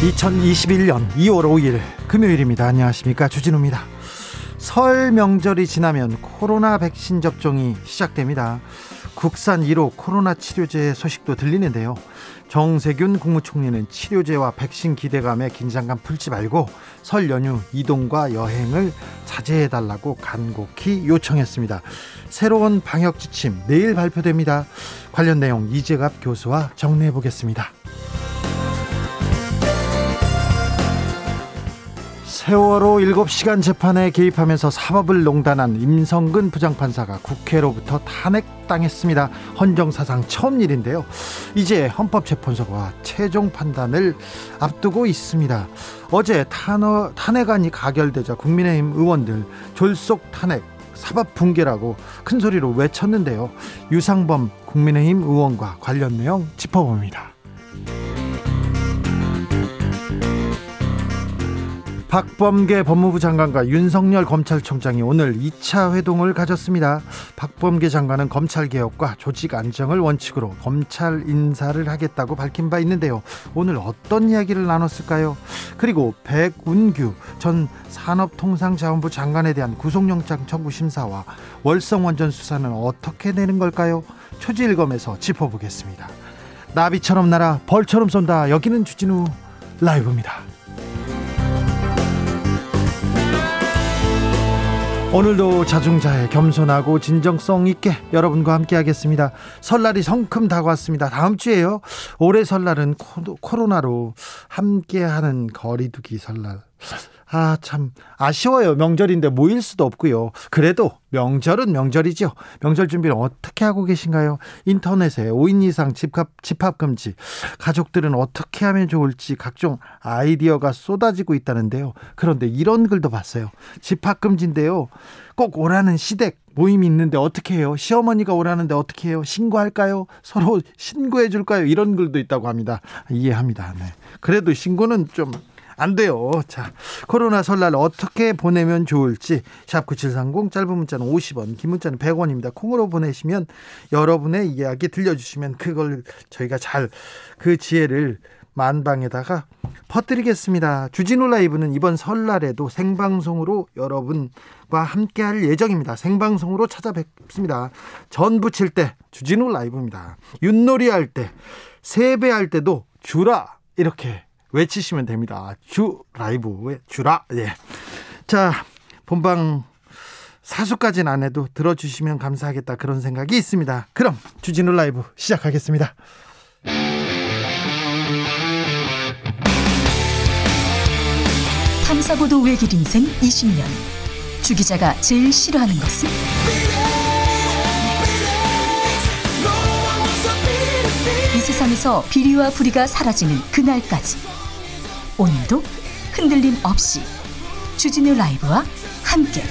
(2021년 2월 5일) 금요일입니다. 안녕하십니까, 주진우입니다. 설 명절이 지나면 코로나 백신 접종이 시작됩니다. 국산 1호 코로나 치료제 소식도 들리는데요. 정세균 국무총리는 치료제와 백신 기대감에 긴장감 풀지 말고 설 연휴 이동과 여행을 자제해달라고 간곡히 요청했습니다. 새로운 방역 지침 내일 발표됩니다. 관련 내용 이재갑 교수와 정리해보겠습니다. 세월호 7시간 재판에 개입하면서 사법을 농단한 임성근 부장판사가 국회로부터 탄핵당했습니다. 헌정사상 처음 일인데요. 이제 헌법재판소가 최종 판단을 앞두고 있습니다. 어제 탄핵안이 가결되자 국민의힘 의원들 졸속 탄핵, 사법 붕괴라고 큰 소리로 외쳤는데요. 유상범 국민의힘 의원과 관련 내용 짚어봅니다. 박범계 법무부 장관과 윤석열 검찰총장이 오늘 2차 회동을 가졌습니다. 박범계 장관은 검찰개혁과 조직 안정을 원칙으로 검찰 인사를 하겠다고 밝힌 바 있는데요. 오늘 어떤 이야기를 나눴을까요? 그리고 백운규 전 산업통상자원부 장관에 대한 구속영장 청구 심사와 월성원 전 수사는 어떻게 되는 걸까요? 초지일검에서 짚어보겠습니다. 나비처럼 날아 벌처럼 쏜다. 여기는 주진우 라이브입니다. 오늘도 자중자애, 겸손하고 진정성 있게 여러분과 함께하겠습니다. 설날이 성큼 다가왔습니다. 다음 주에요. 올해 설날은 코로나로 함께하는 거리두기 설날. 아, 참 아쉬워요. 명절인데 모일 수도 없고요. 그래도 명절은 명절이죠. 명절 준비를 어떻게 하고 계신가요? 인터넷에 5인 이상 집합금지, 가족들은 어떻게 하면 좋을지 각종 아이디어가 쏟아지고 있다는데요. 그런데 이런 글도 봤어요. 집합금지인데요, 꼭 오라는 시댁 모임이 있는데 어떻게 해요? 시어머니가 오라는데 어떻게 해요? 신고할까요? 서로 신고해 줄까요? 이런 글도 있다고 합니다. 이해합니다. 네. 그래도 신고는 좀 안 돼요. 자, 코로나 설날 어떻게 보내면 좋을지, 샵 9730, 짧은 문자는 50원, 긴 문자는 100원입니다. 콩으로 보내시면 여러분의 이야기 들려주시면 그걸 저희가 잘, 그 지혜를 만방에다가 퍼뜨리겠습니다. 주진우 라이브는 이번 설날에도 생방송으로 여러분과 함께할 예정입니다. 생방송으로 찾아뵙습니다. 전부 칠 때 주진우 라이브입니다. 윷놀이 할 때, 세배할 때도 주라 이렇게 외치시면 됩니다. 주 라이브 주라. 예. 자, 본방 사수까지는 안 해도 들어주시면 감사하겠다, 그런 생각이 있습니다. 그럼 주진우 라이브 시작하겠습니다. 탐사보도 외길 인생 20년, 주 기자가 제일 싫어하는 것은? 이 세상에서 비리와 부리가 사라지는 그날까지, 오늘도 흔들림 없이 주진우 라이브와 함께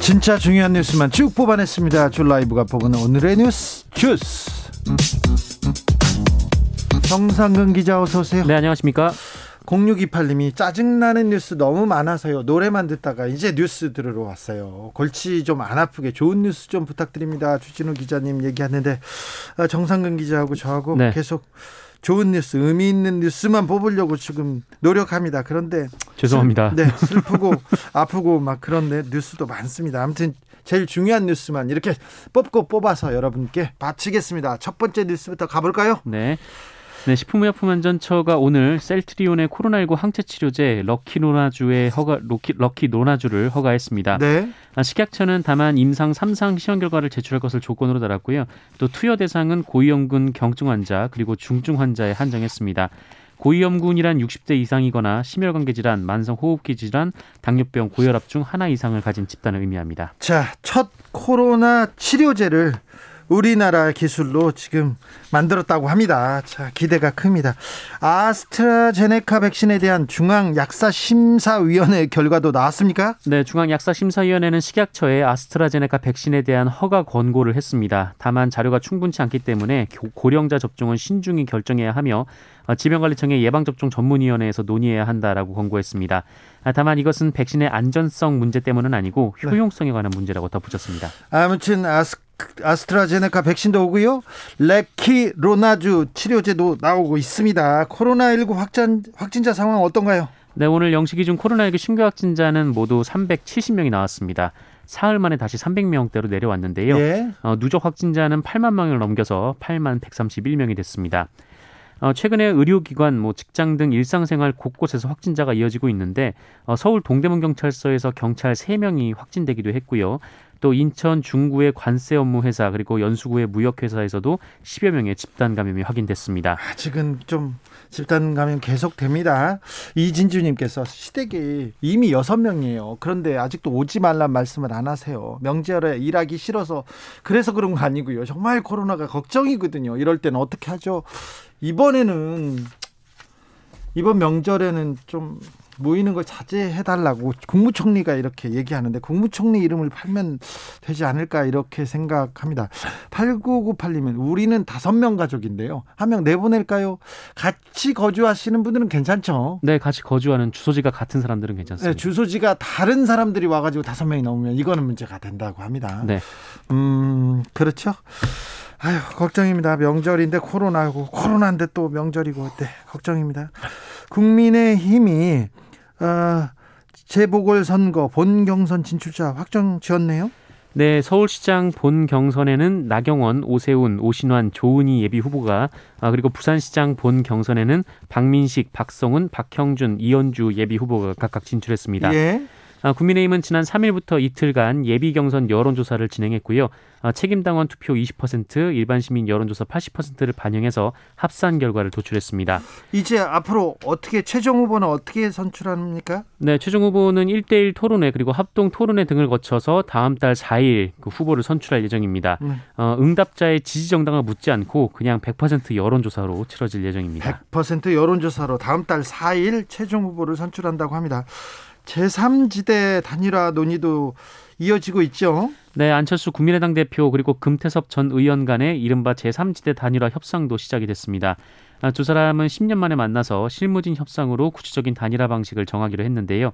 진짜 중요한 뉴스만 쭉 뽑아냈습니다. 주 라이브가 보고는 오늘의 뉴스 주스. 정상근 기자 어서 오세요. 네, 안녕하십니까. 0628님이 짜증나는 뉴스 너무 많아서요. 노래만 듣다가 이제 뉴스 들으러 왔어요. 골치 좀 안 아프게 좋은 뉴스 좀 부탁드립니다. 주진우 기자님 얘기하는데 정상근 기자하고 저하고 네, 계속 좋은 뉴스, 의미 있는 뉴스만 뽑으려고 지금 노력합니다. 그런데 죄송합니다. 네, 슬프고 아프고 막 그런데 뉴스도 많습니다. 아무튼 제일 중요한 뉴스만 이렇게 뽑고 뽑아서 여러분께 바치겠습니다. 첫 번째 뉴스부터 가볼까요? 네. 네, 식품의약품안전처가 오늘 셀트리온의 코로나19 항체 치료제 럭키노나주를 허가했습니다. 네. 식약처는 다만 임상 3상 시험 결과를 제출할 것을 조건으로 달았고요. 또 투여 대상은 고위험군 경증 환자 그리고 중증 환자에 한정했습니다. 고위험군이란 60대 이상이거나 심혈관계 질환, 만성호흡기 질환, 당뇨병, 고혈압 중 하나 이상을 가진 집단을 의미합니다. 자, 첫 코로나 치료제를 우리나라 기술로 지금 만들었다고 합니다. 자, 기대가 큽니다. 아스트라제네카 백신에 대한 중앙약사심사위원회 결과도 나왔습니까? 네, 중앙약사심사위원회는 식약처에 아스트라제네카 백신에 대한 허가 권고를 했습니다. 다만 자료가 충분치 않기 때문에 고령자 접종은 신중히 결정해야 하며 질병관리청의 예방접종 전문위원회에서 논의해야 한다라고 권고했습니다. 다만 이것은 백신의 안전성 문제 때문은 아니고 효용성에 관한 문제라고 덧붙였습니다. 아무튼 아스트라제네카 백신도 오고요, 레키로나주 치료제도 나오고 있습니다. 코로나19 확진자 상황 어떤가요? 네, 오늘 0시 기준 코로나19 신규 확진자는 모두 370명이 나왔습니다. 사흘 만에 다시 300명대로 내려왔는데요. 예. 누적 확진자는 8만 명을 넘겨서 8만 131명이 됐습니다. 최근에 의료기관, 직장 등 일상생활 곳곳에서 확진자가 이어지고 있는데 서울 동대문경찰서에서 경찰 3명이 확진되기도 했고요. 또 인천 중구의 관세 업무 회사, 그리고 연수구의 무역회사에서도 10여 명의 집단 감염이 확인됐습니다. 지금 좀 집단 감염 계속됩니다. 이진주님께서 시댁이 이미 6명이에요. 그런데 아직도 오지 말란 말씀을 안 하세요. 명절에 일하기 싫어서 그래서 그런 거 아니고요. 정말 코로나가 걱정이거든요. 이럴 때는 어떻게 하죠? 이번 명절에는 좀 모이는 걸 자제해달라고 국무총리가 이렇게 얘기하는데, 국무총리 이름을 팔면 되지 않을까 이렇게 생각합니다. 8998님은 우리는 5명 가족인데요, 1명 내보낼까요? 같이 거주하시는 분들은 괜찮죠? 네, 같이 거주하는 주소지가 같은 사람들은 괜찮습니다. 네, 주소지가 다른 사람들이 와가지고 5명이 넘으면 이거는 문제가 된다고 합니다. 네, 그렇죠? 아유, 걱정입니다. 명절인데 코로나고, 코로나인데 또 명절이고, 네, 걱정입니다. 국민의힘이 재보궐선거 본 경선 진출자 확정 지었네요. 네, 서울시장 본 경선에는 나경원, 오세훈, 오신환, 조은희 예비 후보가, 그리고 부산시장 본 경선에는 박민식, 박성훈, 박형준, 이연주 예비 후보가 각각 진출했습니다. 예. 국민의힘은 지난 3일부터 이틀간 예비 경선 여론조사를 진행했고요. 책임당원 투표 20%, 일반시민 여론조사 80%를 반영해서 합산 결과를 도출했습니다. 이제 앞으로 최종 후보는 어떻게 선출합니까? 네, 최종 후보는 1대1 토론회, 그리고 합동 토론회 등을 거쳐서 다음 달 4일 그 후보를 선출할 예정입니다. 응답자의 지지 정당을 묻지 않고 그냥 100% 여론조사로 치러질 예정입니다. 100% 여론조사로 다음 달 4일 최종 후보를 선출한다고 합니다. 제3지대 단일화 논의도 이어지고 있죠. 네, 안철수 국민의당 대표, 그리고 금태섭 전 의원 간의 이른바 제3지대 단일화 협상도 시작이 됐습니다. 두 사람은 10년 만에 만나서 실무진 협상으로 구체적인 단일화 방식을 정하기로 했는데요.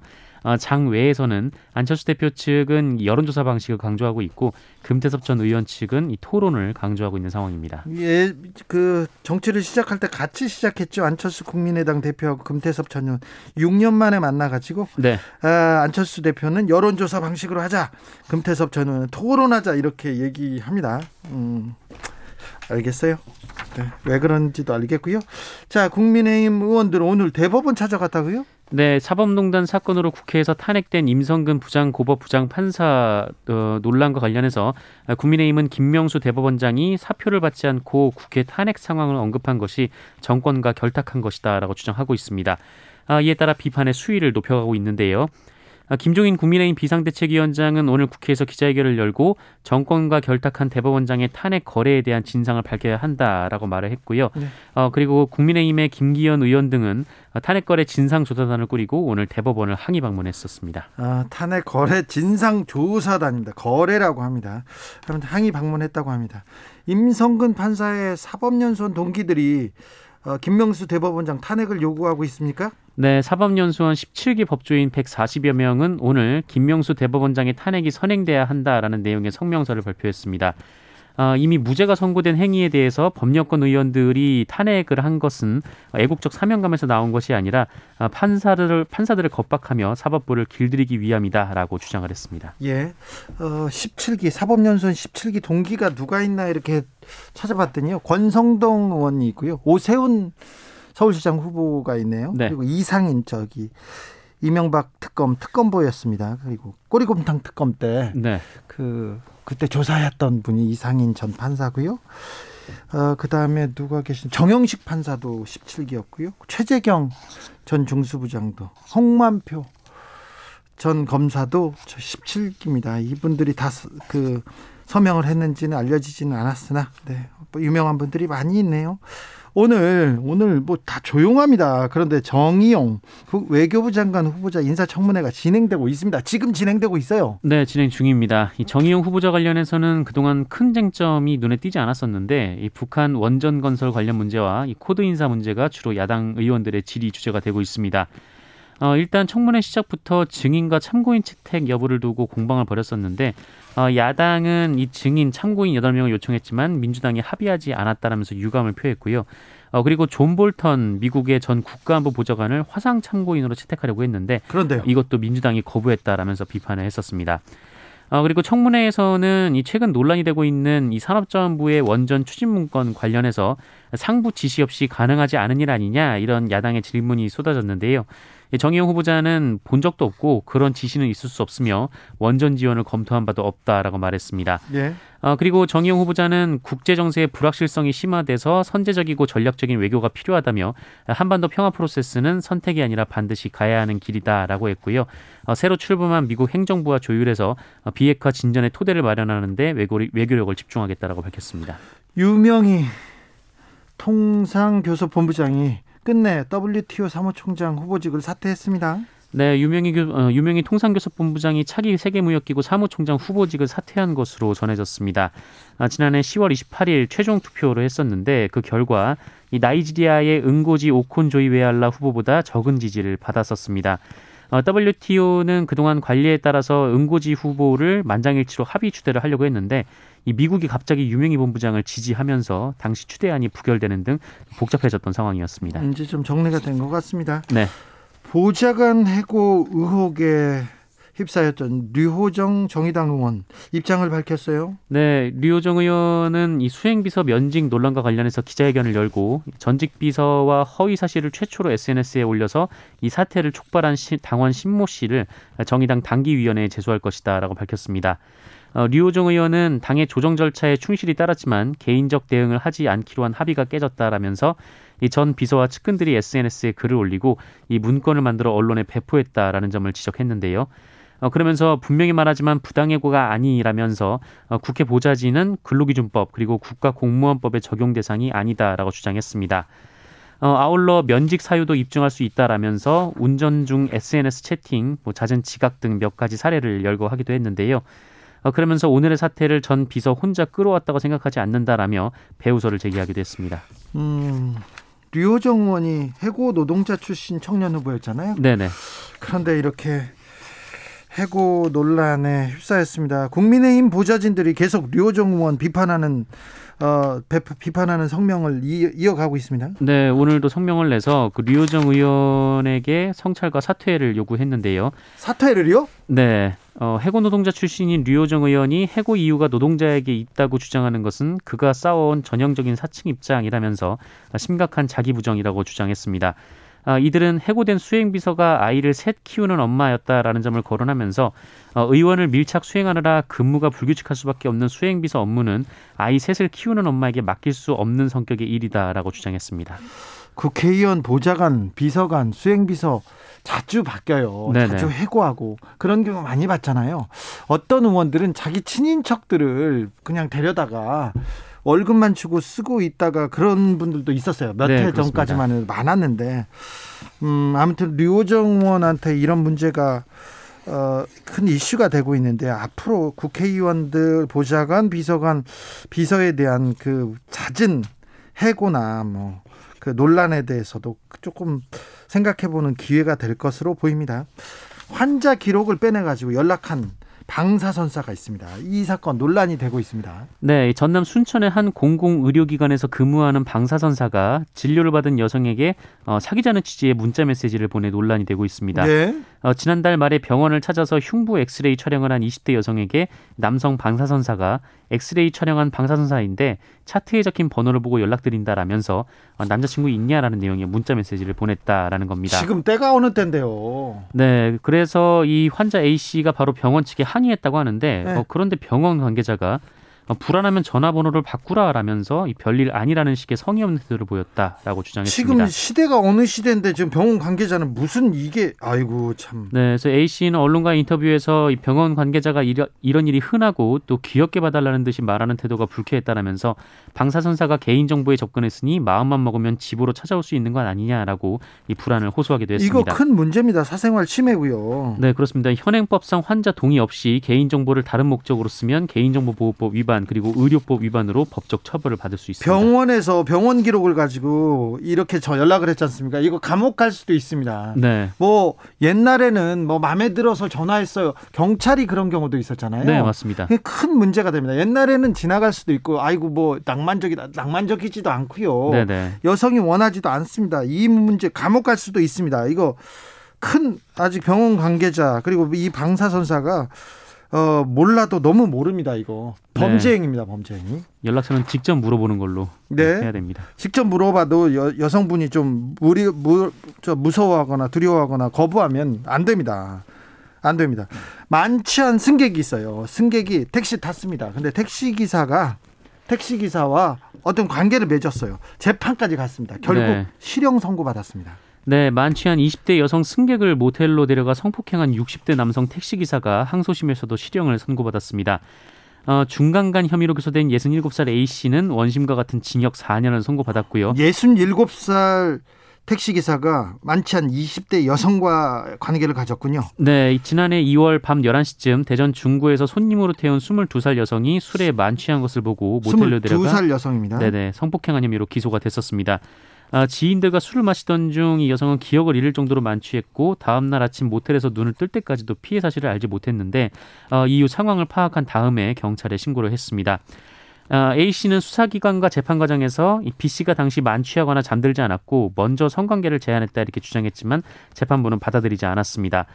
장외에서는 안철수 대표 측은 여론조사 방식을 강조하고 있고, 금태섭 전 의원 측은 이 토론을 강조하고 있는 상황입니다. 예, 그 정치를 시작할 때 같이 시작했죠. 안철수 국민의당 대표하고 금태섭 전 의원 6년 만에 만나가지고, 네, 안철수 대표는 여론조사 방식으로 하자, 금태섭 전 의원은 토론하자 이렇게 얘기합니다. 알겠어요. 네, 왜 그런지도 알겠고요. 자, 국민의힘 의원들 오늘 대법원 찾아갔다고요? 네, 사법농단 사건으로 국회에서 탄핵된 임성근 부장고법부장 판사 논란과 관련해서 국민의힘은 김명수 대법원장이 사표를 받지 않고 국회 탄핵 상황을 언급한 것이 정권과 결탁한 것이다라고 주장하고 있습니다. 이에 따라 비판의 수위를 높여가고 있는데요. 김종인 국민의힘 비상대책위원장은 오늘 국회에서 기자회견을 열고 정권과 결탁한 대법원장의 탄핵 거래에 대한 진상을 밝혀야 한다라고 말을 했고요. 네. 그리고 국민의힘의 김기현 의원 등은 탄핵 거래 진상조사단을 꾸리고 오늘 대법원을 항의 방문했었습니다. 탄핵 거래 진상조사단입니다. 거래라고 합니다. 항의 방문했다고 합니다. 임성근 판사의 사법연수원 동기들이 김명수 대법원장 탄핵을 요구하고 있습니까? 네, 사법연수원 17기 법조인 140여 명은 오늘 김명수 대법원장의 탄핵이 선행돼야 한다라는 내용의 성명서를 발표했습니다. 이미 무죄가 선고된 행위에 대해서 법률권 의원들이 탄핵을 한 것은 애국적 사명감에서 나온 것이 아니라 판사들을 겁박하며 사법부를 길들이기 위함이다라고 주장을 했습니다. 예, 17기 사법연수원 17기 동기가 누가 있나 이렇게 찾아봤더니요, 권성동 의원이 있고요, 오세훈 서울시장 후보가 있네요. 네. 그리고 이상인 이명박 특검보였습니다. 그리고 꼬리곰탕 특검 때, 네, 그때 조사했던 분이 이상인 전 판사고요. 그다음에 누가 계신 정영식 판사도 17기였고요. 최재경 전 중수부장도, 홍만표 전 검사도 17기입니다. 이분들이 다 그 서명을 했는지는 알려지지는 않았으나 네, 유명한 분들이 많이 있네요. 오늘 뭐 다 조용합니다. 그런데 정의용 외교부 장관 후보자 인사청문회가 진행되고 있습니다. 지금 진행되고 있어요. 네, 진행 중입니다. 이 정의용 후보자 관련해서는 그동안 큰 쟁점이 눈에 띄지 않았었는데 이 북한 원전 건설 관련 문제와 이 코드 인사 문제가 주로 야당 의원들의 질의 주제가 되고 있습니다. 일단 청문회 시작부터 증인과 참고인 채택 여부를 두고 공방을 벌였었는데 야당은 이 증인, 참고인 8명을 요청했지만 민주당이 합의하지 않았다라면서 유감을 표했고요. 그리고 존 볼턴 미국의 전 국가안보 보좌관을 화상 참고인으로 채택하려고 했는데 그런데요. 이것도 민주당이 거부했다라면서 비판을 했었습니다. 그리고 청문회에서는 이 최근 논란이 되고 있는 이 산업자원부의 원전 추진문건 관련해서 상부 지시 없이 가능하지 않은 일 아니냐 이런 야당의 질문이 쏟아졌는데요. 정의용 후보자는 본 적도 없고 그런 지시는 있을 수 없으며 원전 지원을 검토한 바도 없다라고 말했습니다. 예. 그리고 정의용 후보자는 국제정세의 불확실성이 심화돼서 선제적이고 전략적인 외교가 필요하다며 한반도 평화 프로세스는 선택이 아니라 반드시 가야 하는 길이다라고 했고요. 새로 출범한 미국 행정부와 조율해서 비핵화 진전의 토대를 마련하는데 외교력을 집중하겠다라고 밝혔습니다. 유명희 통상교섭본부장이 끝내 WTO 사무총장 후보직을 사퇴했습니다. 네, 유명희 통상교섭본부장이 차기 세계무역기구 사무총장 후보직을 사퇴한 것으로 전해졌습니다. 지난해 10월 28일 최종 투표로 했었는데 그 결과 이 나이지리아의 응고지 오콘조이 웨알라 후보보다 적은 지지를 받았었습니다. WTO는 그동안 관리에 따라서 응고지 후보를 만장일치로 합의 추대를 하려고 했는데 이 미국이 갑자기 유명희 본부장을 지지하면서 당시 추대안이 부결되는 등 복잡해졌던 상황이었습니다. 이제 좀 정리가 된 것 같습니다. 네. 보좌관 해고 의혹에 휩싸였던 류호정 정의당 의원 입장을 밝혔어요. 네, 류호정 의원은 이 수행비서 면직 논란과 관련해서 기자회견을 열고 전직 비서와 허위 사실을 최초로 SNS에 올려서 이 사태를 촉발한 당원 신모 씨를 정의당 당기위원회에 제소할 것이다라고 밝혔습니다. 류호정 의원은 당의 조정 절차에 충실히 따랐지만 개인적 대응을 하지 않기로 한 합의가 깨졌다라면서 이 전 비서와 측근들이 SNS에 글을 올리고 이 문건을 만들어 언론에 배포했다라는 점을 지적했는데요. 그러면서 분명히 말하지만 부당해고가 아니라면서 국회 보좌진은 근로기준법 그리고 국가공무원법의 적용 대상이 아니다라고 주장했습니다. 아울러 면직 사유도 입증할 수 있다라면서 운전 중 SNS 채팅, 잦은 지각 등 몇 가지 사례를 열거하기도 했는데요. 그러면서 오늘의 사태를 전 비서 혼자 끌어왔다고 생각하지 않는다라며 배우설을 제기하기도 했습니다. 류호정 의원이 해고 노동자 출신 청년 후보였잖아요. 네네. 그런데 이렇게 해고 논란에 휩싸였습니다. 국민의힘 보좌진들이 계속 류호정 의원 비판하는 성명을 이어가고 있습니다. 네, 오늘도 성명을 내서 그 류호정 의원에게 성찰과 사퇴를 요구했는데요. 사퇴를요? 네. 해고 노동자 출신인 류호정 의원이 해고 이유가 노동자에게 있다고 주장하는 것은 그가 쌓아온 전형적인 사측 입장이라면서 심각한 자기 부정이라고 주장했습니다. 이들은 해고된 수행비서가 아이를 셋 키우는 엄마였다라는 점을 거론하면서 의원을 밀착 수행하느라 근무가 불규칙할 수밖에 없는 수행비서 업무는 아이 셋을 키우는 엄마에게 맡길 수 없는 성격의 일이다라고 주장했습니다. 국회의원, 보좌관, 비서관, 수행비서 자주 바뀌어요. 네네. 자주 해고하고 그런 경우 많이 봤잖아요. 어떤 의원들은 자기 친인척들을 그냥 데려다가 월급만 주고 쓰고 있다가 그런 분들도 있었어요. 몇 해 전까지만 많았는데 아무튼 류호정 의원한테 이런 문제가 큰 이슈가 되고 있는데 앞으로 국회의원들, 보좌관, 비서관, 비서에 대한 그 잦은 해고나 뭐 그 논란에 대해서도 조금 생각해보는 기회가 될 것으로 보입니다. 환자 기록을 빼내가지고 연락한 방사선사가 있습니다. 이 사건 논란이 되고 있습니다. 네, 전남 순천의 한 공공의료기관에서 근무하는 방사선사가 진료를 받은 여성에게 사귀자는 취지의 문자메시지를 보내 논란이 되고 있습니다. 네. 지난달 말에 병원을 찾아서 흉부 엑스레이 촬영을 한 20대 여성에게 남성 방사선사가 엑스레이 촬영한 방사선사인데 차트에 적힌 번호를 보고 연락드린다라면서 남자친구 있냐라는 내용의 문자메시지를 보냈다라는 겁니다. 지금 때가 오는 때인데요. 네, 그래서 이 환자 A씨가 바로 병원 측에 항의했다고 하는데 네. 그런데 병원 관계자가 불안하면 전화번호를 바꾸라라면서 이 별일 아니라는 식의 성의 없는 태도를 보였다라고 주장했습니다. 지금 시대가 어느 시대인데 지금 병원 관계자는 무슨 이게 아이고 참. 네, 그래서 A 씨는 언론과의 인터뷰에서 이 병원 관계자가 이런 일이 흔하고 또 귀엽게 봐달라는 듯이 말하는 태도가 불쾌했다라면서 방사선사가 개인정보에 접근했으니 마음만 먹으면 집으로 찾아올 수 있는 건 아니냐라고 이 불안을 호소하기도 했습니다. 이거 큰 문제입니다. 사생활 침해고요. 네, 그렇습니다. 현행법상 환자 동의 없이 개인정보를 다른 목적으로 쓰면 개인정보보호법 위반 그리고 의료법 위반으로 법적 처벌을 받을 수 있습니다. 병원에서 병원 기록을 가지고 이렇게 저 연락을 했지 않습니까? 이거 감옥 갈 수도 있습니다. 네. 뭐 옛날에는 뭐 마음에 들어서 전화했어요. 경찰이 그런 경우도 있었잖아요. 네, 맞습니다. 큰 문제가 됩니다. 옛날에는 지나갈 수도 있고, 아이고 뭐 낭만적이다, 낭만적이지도 않고요. 네네. 여성이 원하지도 않습니다. 이 문제 감옥 갈 수도 있습니다. 이거 큰 아직 병원 관계자 그리고 이 방사선사가 몰라도 너무 모릅니다. 이거 범죄 행위입니다. 네. 범죄 행위. 연락처는 직접 물어보는 걸로 네. 해야 됩니다. 직접 물어봐도 여성분이 좀 무서워하거나 두려워하거나 거부하면 안 됩니다. 안 됩니다. 만취한 승객이 있어요. 승객이 택시 탔습니다. 근데 택시기사와 어떤 관계를 맺었어요. 재판까지 갔습니다. 결국 네. 실형 선고 받았습니다. 네, 만취한 20대 여성 승객을 모텔로 데려가 성폭행한 60대 남성 택시기사가 항소심에서도 실형을 선고받았습니다. 중간간 혐의로 기소된 67살 A씨는 원심과 같은 징역 4년을 선고받았고요. 67살 택시기사가 만취한 20대 여성과 관계를 가졌군요. 네, 지난해 2월 밤 11시쯤 대전 중구에서 손님으로 태운 22살 여성이 술에 만취한 것을 보고 모텔로 데려가 22살 여성입니다. 네네, 성폭행한 혐의로 기소가 됐었습니다. 지인들과 술을 마시던 중 이 여성은 기억을 잃을 정도로 만취했고 다음날 아침 모텔에서 눈을 뜰 때까지도 피해 사실을 알지 못했는데 이후 상황을 파악한 다음에 경찰에 신고를 했습니다. A씨는 수사기관과 재판과정에서 B씨가 당시 만취하거나 잠들지 않았고 먼저 성관계를 제안했다 이렇게 주장했지만 재판부는 받아들이지 않았습니다.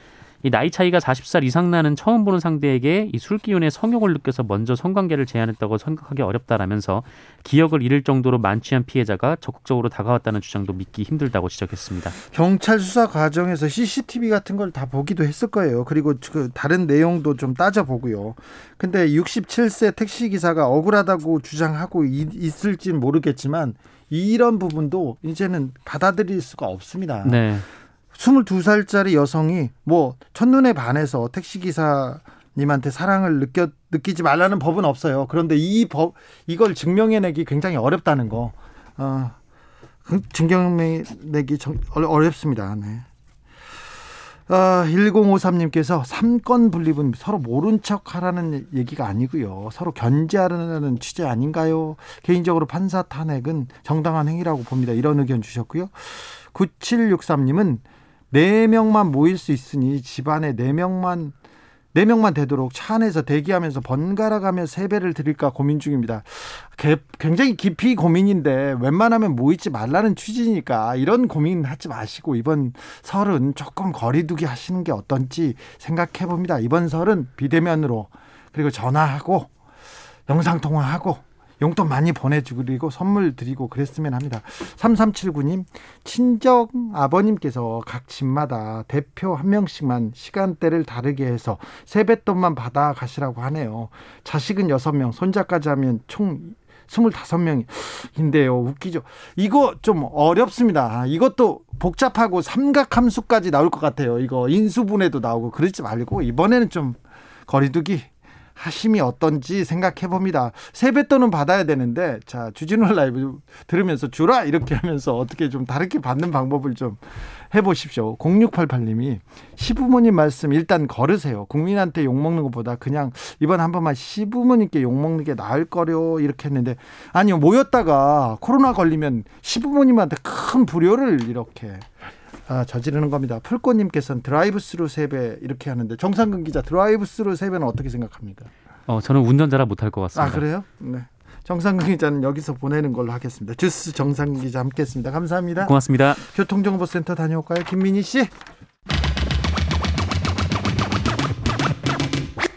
이 나이 차이가 40살 이상 나는 처음 보는 상대에게 이 술기운의 성욕을 느껴서 먼저 성관계를 제안했다고 생각하기 어렵다라면서 기억을 잃을 정도로 만취한 피해자가 적극적으로 다가왔다는 주장도 믿기 힘들다고 지적했습니다. 경찰 수사 과정에서 CCTV 같은 걸 다 보기도 했을 거예요. 그리고 그 다른 내용도 좀 따져보고요. 근데 67세 택시기사가 억울하다고 주장하고 있을진 모르겠지만 이런 부분도 이제는 받아들일 수가 없습니다. 네. 22살짜리 여성이 뭐 첫눈에 반해서 택시기사님한테 사랑을 느끼지 말라는 법은 없어요. 그런데 이걸 증명해내기 굉장히 어렵다는 거. 증명해내기 어렵습니다. 네. 1053님께서 3권 분립은 서로 모른 척하라는 얘기가 아니고요. 서로 견제하라는 취지 아닌가요? 개인적으로 판사 탄핵은 정당한 행위라고 봅니다. 이런 의견 주셨고요. 9763님은 4명만 모일 수 있으니 집안에 4명만 되도록 차 안에서 대기하면서 번갈아가며 세배를 드릴까 고민 중입니다. 굉장히 깊이 고민인데 웬만하면 모이지 말라는 취지니까 이런 고민하지 마시고 이번 설은 조금 거리두기 하시는 게 어떤지 생각해봅니다. 이번 설은 비대면으로 그리고 전화하고 영상통화하고 용돈 많이 보내주고 그리고 선물 드리고 그랬으면 합니다. 3379님 친정 아버님께서 각 집마다 대표 한 명씩만 시간대를 다르게 해서 세뱃돈만 받아 가시라고 하네요. 자식은 6명 손자까지 하면 총 25명인데요. 웃기죠. 이거 좀 어렵습니다. 이것도 복잡하고 삼각함수까지 나올 것 같아요. 이거 인수분해도 나오고 그러지 말고 이번에는 좀 거리두기 하심이 어떤지 생각해봅니다. 세뱃돈은 받아야 되는데 자 주진우 라이브 들으면서 주라 이렇게 하면서 어떻게 좀 다르게 받는 방법을 좀 해보십시오. 0688님이 시부모님 말씀 일단 걸으세요. 국민한테 욕먹는 것보다 그냥 이번 한 번만 시부모님께 욕먹는 게 나을 거려 이렇게 했는데 아니요 모였다가 코로나 걸리면 시부모님한테 큰 불효를 이렇게 저지르는 겁니다. 풀꽃님께서는 드라이브스루 세배 이렇게 하는데 정상근 기자 드라이브스루 세배는 어떻게 생각합니까? 저는 운전자라 못할 것 같습니다. 아 그래요? 네. 정상근 기자는 여기서 보내는 걸로 하겠습니다. 주스 정상근 기자 함께했습니다. 감사합니다. 고맙습니다. 교통정보센터 다녀올까요? 김민희 씨.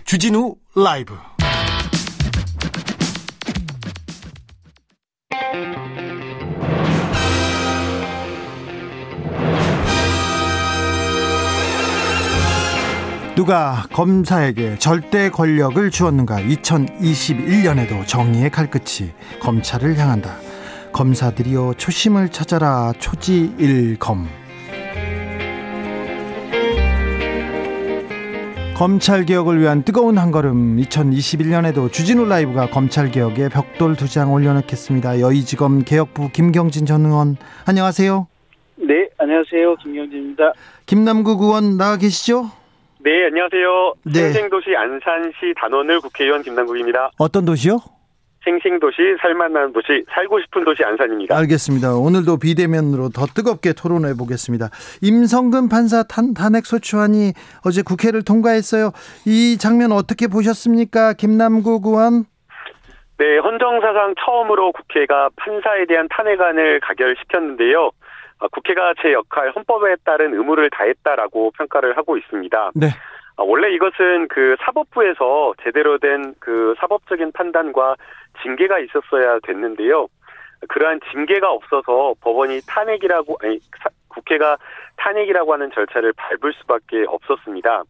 주진우 라이브. 누가 검사에게 절대 권력을 주었는가. 2021년에도 정의의 칼끝이 검찰을 향한다. 검사들이여 초심을 찾아라. 초지일검. 검찰개혁을 위한 뜨거운 한걸음. 2021년에도 주진우 라이브가 검찰개혁에 벽돌 2장 올려놓겠습니다. 여의지검 개혁부 김경진 전 의원 안녕하세요. 네, 안녕하세요. 김경진입니다. 김남국 의원 나와 계시죠? 네, 안녕하세요. 네. 생생도시 안산시 단원을 국회의원 김남국입니다. 어떤 도시요? 생생도시, 살만한 도시, 살고 싶은 도시 안산입니다. 알겠습니다. 오늘도 비대면으로 더 뜨겁게 토론해 보겠습니다. 임성근 판사 탄핵소추안이 어제 국회를 통과했어요. 이 장면 어떻게 보셨습니까? 김남국 의원. 네, 헌정사상 처음으로 국회가 판사에 대한 탄핵안을 가결시켰는데요. 국회가 제 역할, 헌법에 따른 의무를 다했다라고 평가를 하고 있습니다. 네. 원래 이것은 그 사법부에서 제대로 된 그 사법적인 판단과 징계가 있었어야 됐는데요. 그러한 징계가 없어서 법원이 국회가 탄핵이라고 하는 절차를 밟을 수밖에 없었습니다.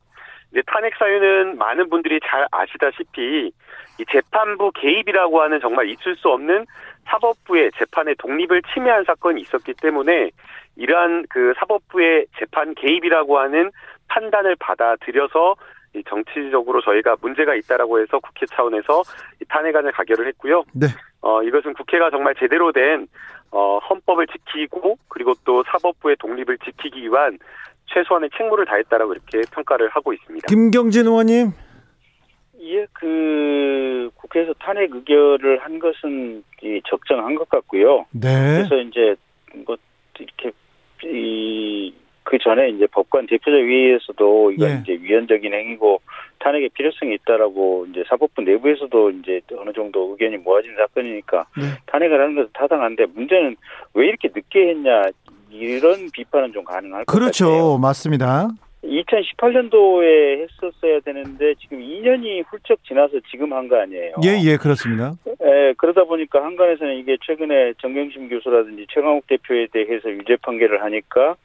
이제 탄핵 사유는 많은 분들이 잘 아시다시피 이 재판부 개입이라고 하는 정말 있을 수 없는 사법부의 재판의 독립을 침해한 사건이 있었기 때문에 이러한 그 사법부의 재판 개입이라고 하는 판단을 받아들여서 정치적으로 저희가 문제가 있다라고 해서 국회 차원에서 탄핵안을 가결을 했고요. 네. 이것은 국회가 정말 제대로 된 헌법을 지키고 그리고 또 사법부의 독립을 지키기 위한 최소한의 책무를 다했다라고 이렇게 평가를 하고 있습니다. 김경진 의원님. 예, 그 국회에서 탄핵 의결을 한 것은 적정한 것 같고요. 네. 그래서 이제 뭐 이렇게 그 전에 이제 법관 대표자회의에서도 이건 예. 이제 위헌적인 행위고 탄핵의 필요성이 있다라고 이제 사법부 내부에서도 이제 어느 정도 의견이 모아진 사건이니까 네. 탄핵을 하는 것은 타당한데 문제는 왜 이렇게 늦게 했냐 이런 비판은 좀 가능할 것 그렇죠. 같아요. 그렇죠, 맞습니다. 2018년도에 했었어야 되는데 지금 2년이 훌쩍 지나서 지금 한 거 아니에요? 예, 그렇습니다. 예, 그러다 보니까 한간에서는 이게 최근에 정경심 교수라든지 최강욱 대표에 대해서 유죄 판결을 하니까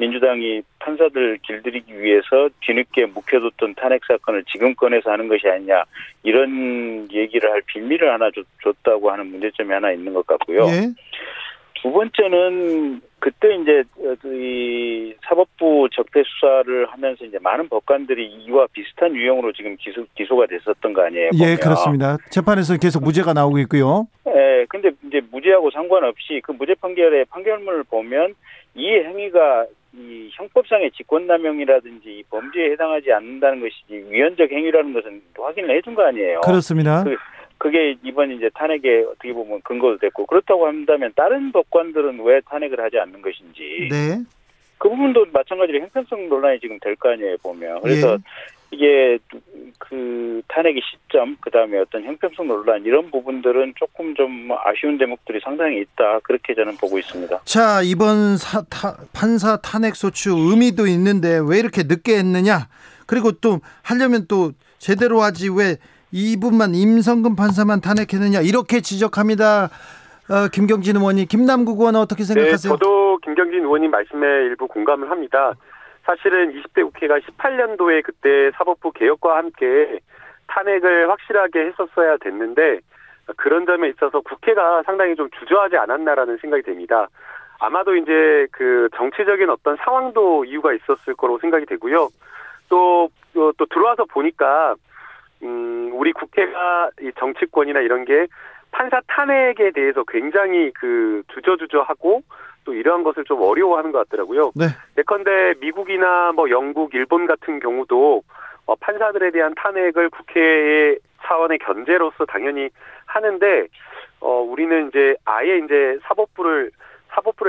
민주당이 판사들 길들이기 위해서 뒤늦게 묵혀뒀던 탄핵 사건을 지금 꺼내서 하는 것이 아니냐 이런 얘기를 할 빌미를 하나 줬다고 하는 문제점이 하나 있는 것 같고요. 예. 두 번째는 그때 이제 이 사법부 적폐 수사를 하면서 이제 많은 법관들이 이와 비슷한 유형으로 지금 기소가 됐었던 거 아니에요? 보면. 예, 그렇습니다. 재판에서 계속 무죄가 나오고 있고요. 예, 근데 이제 무죄하고 상관없이 그 무죄 판결의 판결문을 보면 이 행위가 이 형법상의 직권남용이라든지 이 범죄에 해당하지 않는다는 것이지 위헌적 행위라는 것은 확인을 해준 거 아니에요? 그렇습니다. 그게 이번 이제 탄핵에 어떻게 보면 근거도 됐고 그렇다고 한다면 다른 법관들은 왜 탄핵을 하지 않는 것인지 네. 그 부분도 마찬가지로 형평성 논란이 지금 될 거 아니에요 보면 그래서 예. 이게 그 탄핵의 시점 그다음에 어떤 형평성 논란 이런 부분들은 조금 좀 아쉬운 대목들이 상당히 있다 그렇게 저는 보고 있습니다. 자 이번 판사 탄핵소추 의미도 있는데 왜 이렇게 늦게 했느냐 그리고 또 하려면 또 제대로 하지 왜 이분만 임성근 판사만 탄핵했느냐 이렇게 지적합니다. 김경진 의원님, 김남국 의원은 어떻게 생각하세요? 네, 저도 김경진 의원님 말씀에 일부 공감을 합니다. 사실은 20대 국회가 18년도에 그때 사법부 개혁과 함께 탄핵을 확실하게 했었어야 됐는데 그런 점에 있어서 국회가 상당히 좀 주저하지 않았나라는 생각이 됩니다. 아마도 이제 그 정치적인 어떤 상황도 이유가 있었을 거로 생각이 되고요. 또 들어와서 보니까 우리 국회가 이 정치권이나 이런 게 판사 탄핵에 대해서 굉장히 그 주저하고 또 이러한 것을 좀 어려워하는 것 같더라고요. 네. 예컨대 미국이나 뭐 영국, 일본 같은 경우도 판사들에 대한 탄핵을 국회의 차원의 견제로서 당연히 하는데 우리는 이제 아예 이제 사법부를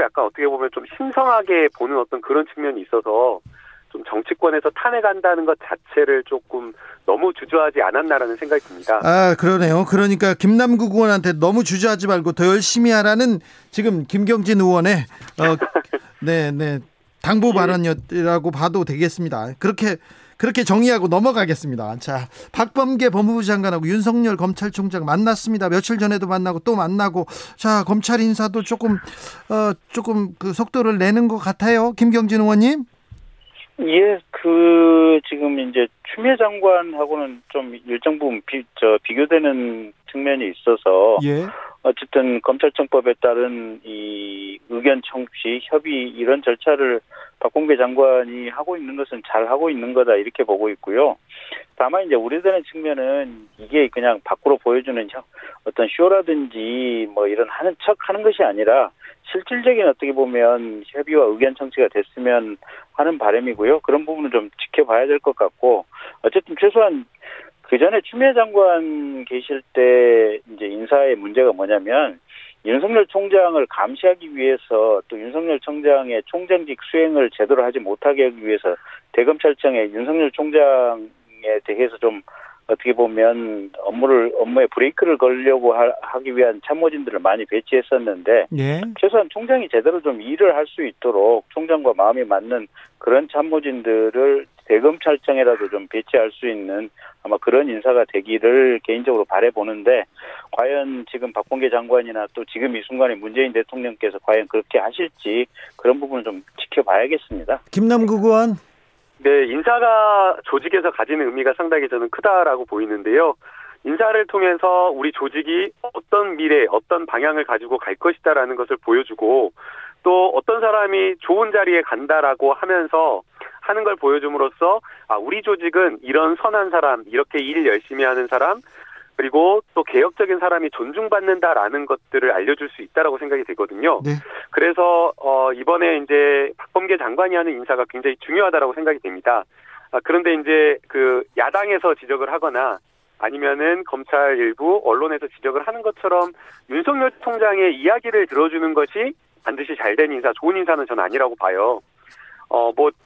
약간 어떻게 보면 좀 신성하게 보는 어떤 그런 측면이 있어서. 좀 정치권에서 탄핵한다는 것 자체를 조금 너무 주저하지 않았나라는 생각이 듭니다. 아, 그러네요. 그러니까 김남국 의원한테 너무 주저하지 말고 더 열심히 하라는 지금 김경진 의원의 당부 발언이라고 봐도 되겠습니다. 그렇게 정리하고 넘어가겠습니다. 자, 박범계 법무부 장관하고 윤석열 검찰총장 만났습니다. 며칠 전에도 만나고 또 만나고 자, 검찰 인사도 조금 그 속도를 내는 것 같아요. 김경진 의원님. 예, 지금 이제 추미애 장관하고는 좀 일정 부분 비교되는 측면이 있어서. 예. 어쨌든 검찰청법에 따른 이 의견 청취, 협의 이런 절차를 박범계 장관이 하고 있는 것은 잘 하고 있는 거다 이렇게 보고 있고요. 다만 이제 우려되는 측면은 이게 그냥 밖으로 보여주는 어떤 쇼라든지 뭐 이런 하는 척 하는 것이 아니라 실질적인 어떻게 보면 협의와 의견 청취가 됐으면 하는 바람이고요. 그런 부분은 좀 지켜봐야 될 것 같고, 어쨌든 최소한 그 전에 추미애 장관 계실 때 이제 인사의 문제가 뭐냐면 윤석열 총장을 감시하기 위해서 또 윤석열 총장의 총장직 수행을 제대로 하지 못하게 하기 위해서 대검찰청에 윤석열 총장에 대해서 좀 어떻게 보면 업무에 브레이크를 걸려고 하기 위한 참모진들을 많이 배치했었는데, 예. 최소한 총장이 제대로 좀 일을 할 수 있도록 총장과 마음이 맞는 그런 참모진들을 대검찰청에라도 좀 배치할 수 있는 아마 그런 인사가 되기를 개인적으로 바라보는데, 과연 지금 박범계 장관이나 또 지금 이 순간에 문재인 대통령께서 과연 그렇게 하실지 그런 부분은 좀 지켜봐야겠습니다. 김남국 의원. 네, 인사가 조직에서 가지는 의미가 상당히 저는 크다라고 보이는데요. 인사를 통해서 우리 조직이 어떤 미래, 어떤 방향을 가지고 갈 것이다라는 것을 보여주고, 또 어떤 사람이 좋은 자리에 간다라고 하면서 하는 걸 보여줌으로써 우리 조직은 이런 선한 사람, 이렇게 일 열심히 하는 사람, 그리고 또 개혁적인 사람이 존중받는다라는 것들을 알려줄 수 있다라고 생각이 되거든요. 네. 그래서 이번에 이제 박범계 장관이 하는 인사가 굉장히 중요하다라고 생각이 됩니다. 그런데 이제 그 야당에서 지적을 하거나 아니면은 검찰 일부 언론에서 지적을 하는 것처럼 윤석열 총장의 이야기를 들어주는 것이 반드시 잘된 인사, 좋은 인사는 저는 아니라고 봐요.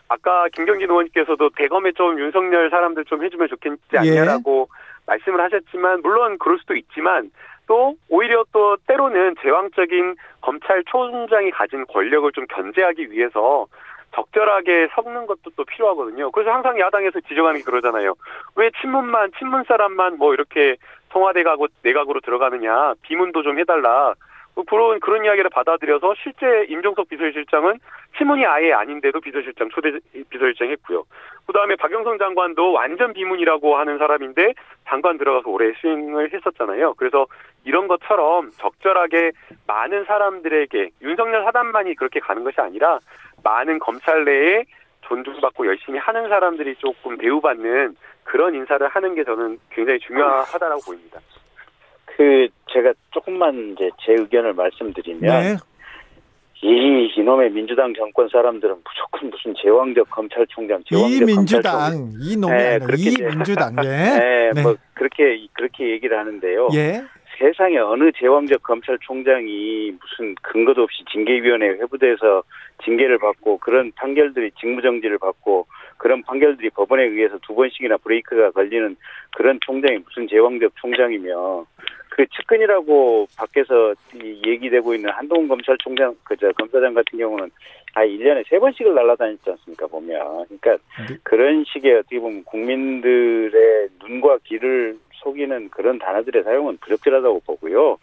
아까 김경진 의원님께서도 대검에 좀 윤석열 사람들 좀 해주면 좋겠지 않냐라고, 예. 말씀을 하셨지만, 물론 그럴 수도 있지만, 또 오히려 또 때로는 제왕적인 검찰총장이 가진 권력을 좀 견제하기 위해서 적절하게 섞는 것도 또 필요하거든요. 그래서 항상 야당에서 지적하는 게 그러잖아요. 왜 친문 사람만 뭐 이렇게 청와대 가고 내각으로 들어가느냐, 비문도 좀 해달라. 그런 이야기를 받아들여서 실제 임종석 비서실장은 친문이 아예 아닌데도 비서실장, 초대 비서실장 했고요. 그다음에 박영선 장관도 완전 비문이라고 하는 사람인데 장관 들어가서 오래 수행을 했었잖아요. 그래서 이런 것처럼 적절하게 많은 사람들에게 윤석열 사단만이 그렇게 가는 것이 아니라 많은 검찰 내에 존중받고 열심히 하는 사람들이 조금 대우받는 그런 인사를 하는 게 저는 굉장히 중요하다라고 보입니다. 제가 조금만 이제 제 의견을 말씀드리면, 네. 이놈의 민주당 정권 사람들은 무조건 무슨 제왕적 검찰총장, 제왕적 검찰총장, 이놈의 민주당, 네, 뭐 그렇게 얘기를 하는데요. 예. 세상에 어느 제왕적 검찰총장이 무슨 근거도 없이 징계위원회 회부돼서 징계를 받고 그런 판결들이 직무정지를 받고 그런 판결들이 법원에 의해서 두 번씩이나 브레이크가 걸리는 그런 총장이 무슨 제왕적 총장이며, 그 측근이라고 밖에서 얘기되고 있는 한동훈 검찰총장, 검사장 같은 경우는 1년에 3번씩을 날아다녔지 않습니까, 보면. 그러니까 그런 식의 어떻게 보면 국민들의 눈과 귀를 속이는 그런 단어들의 사용은 부적절하다고 보고요.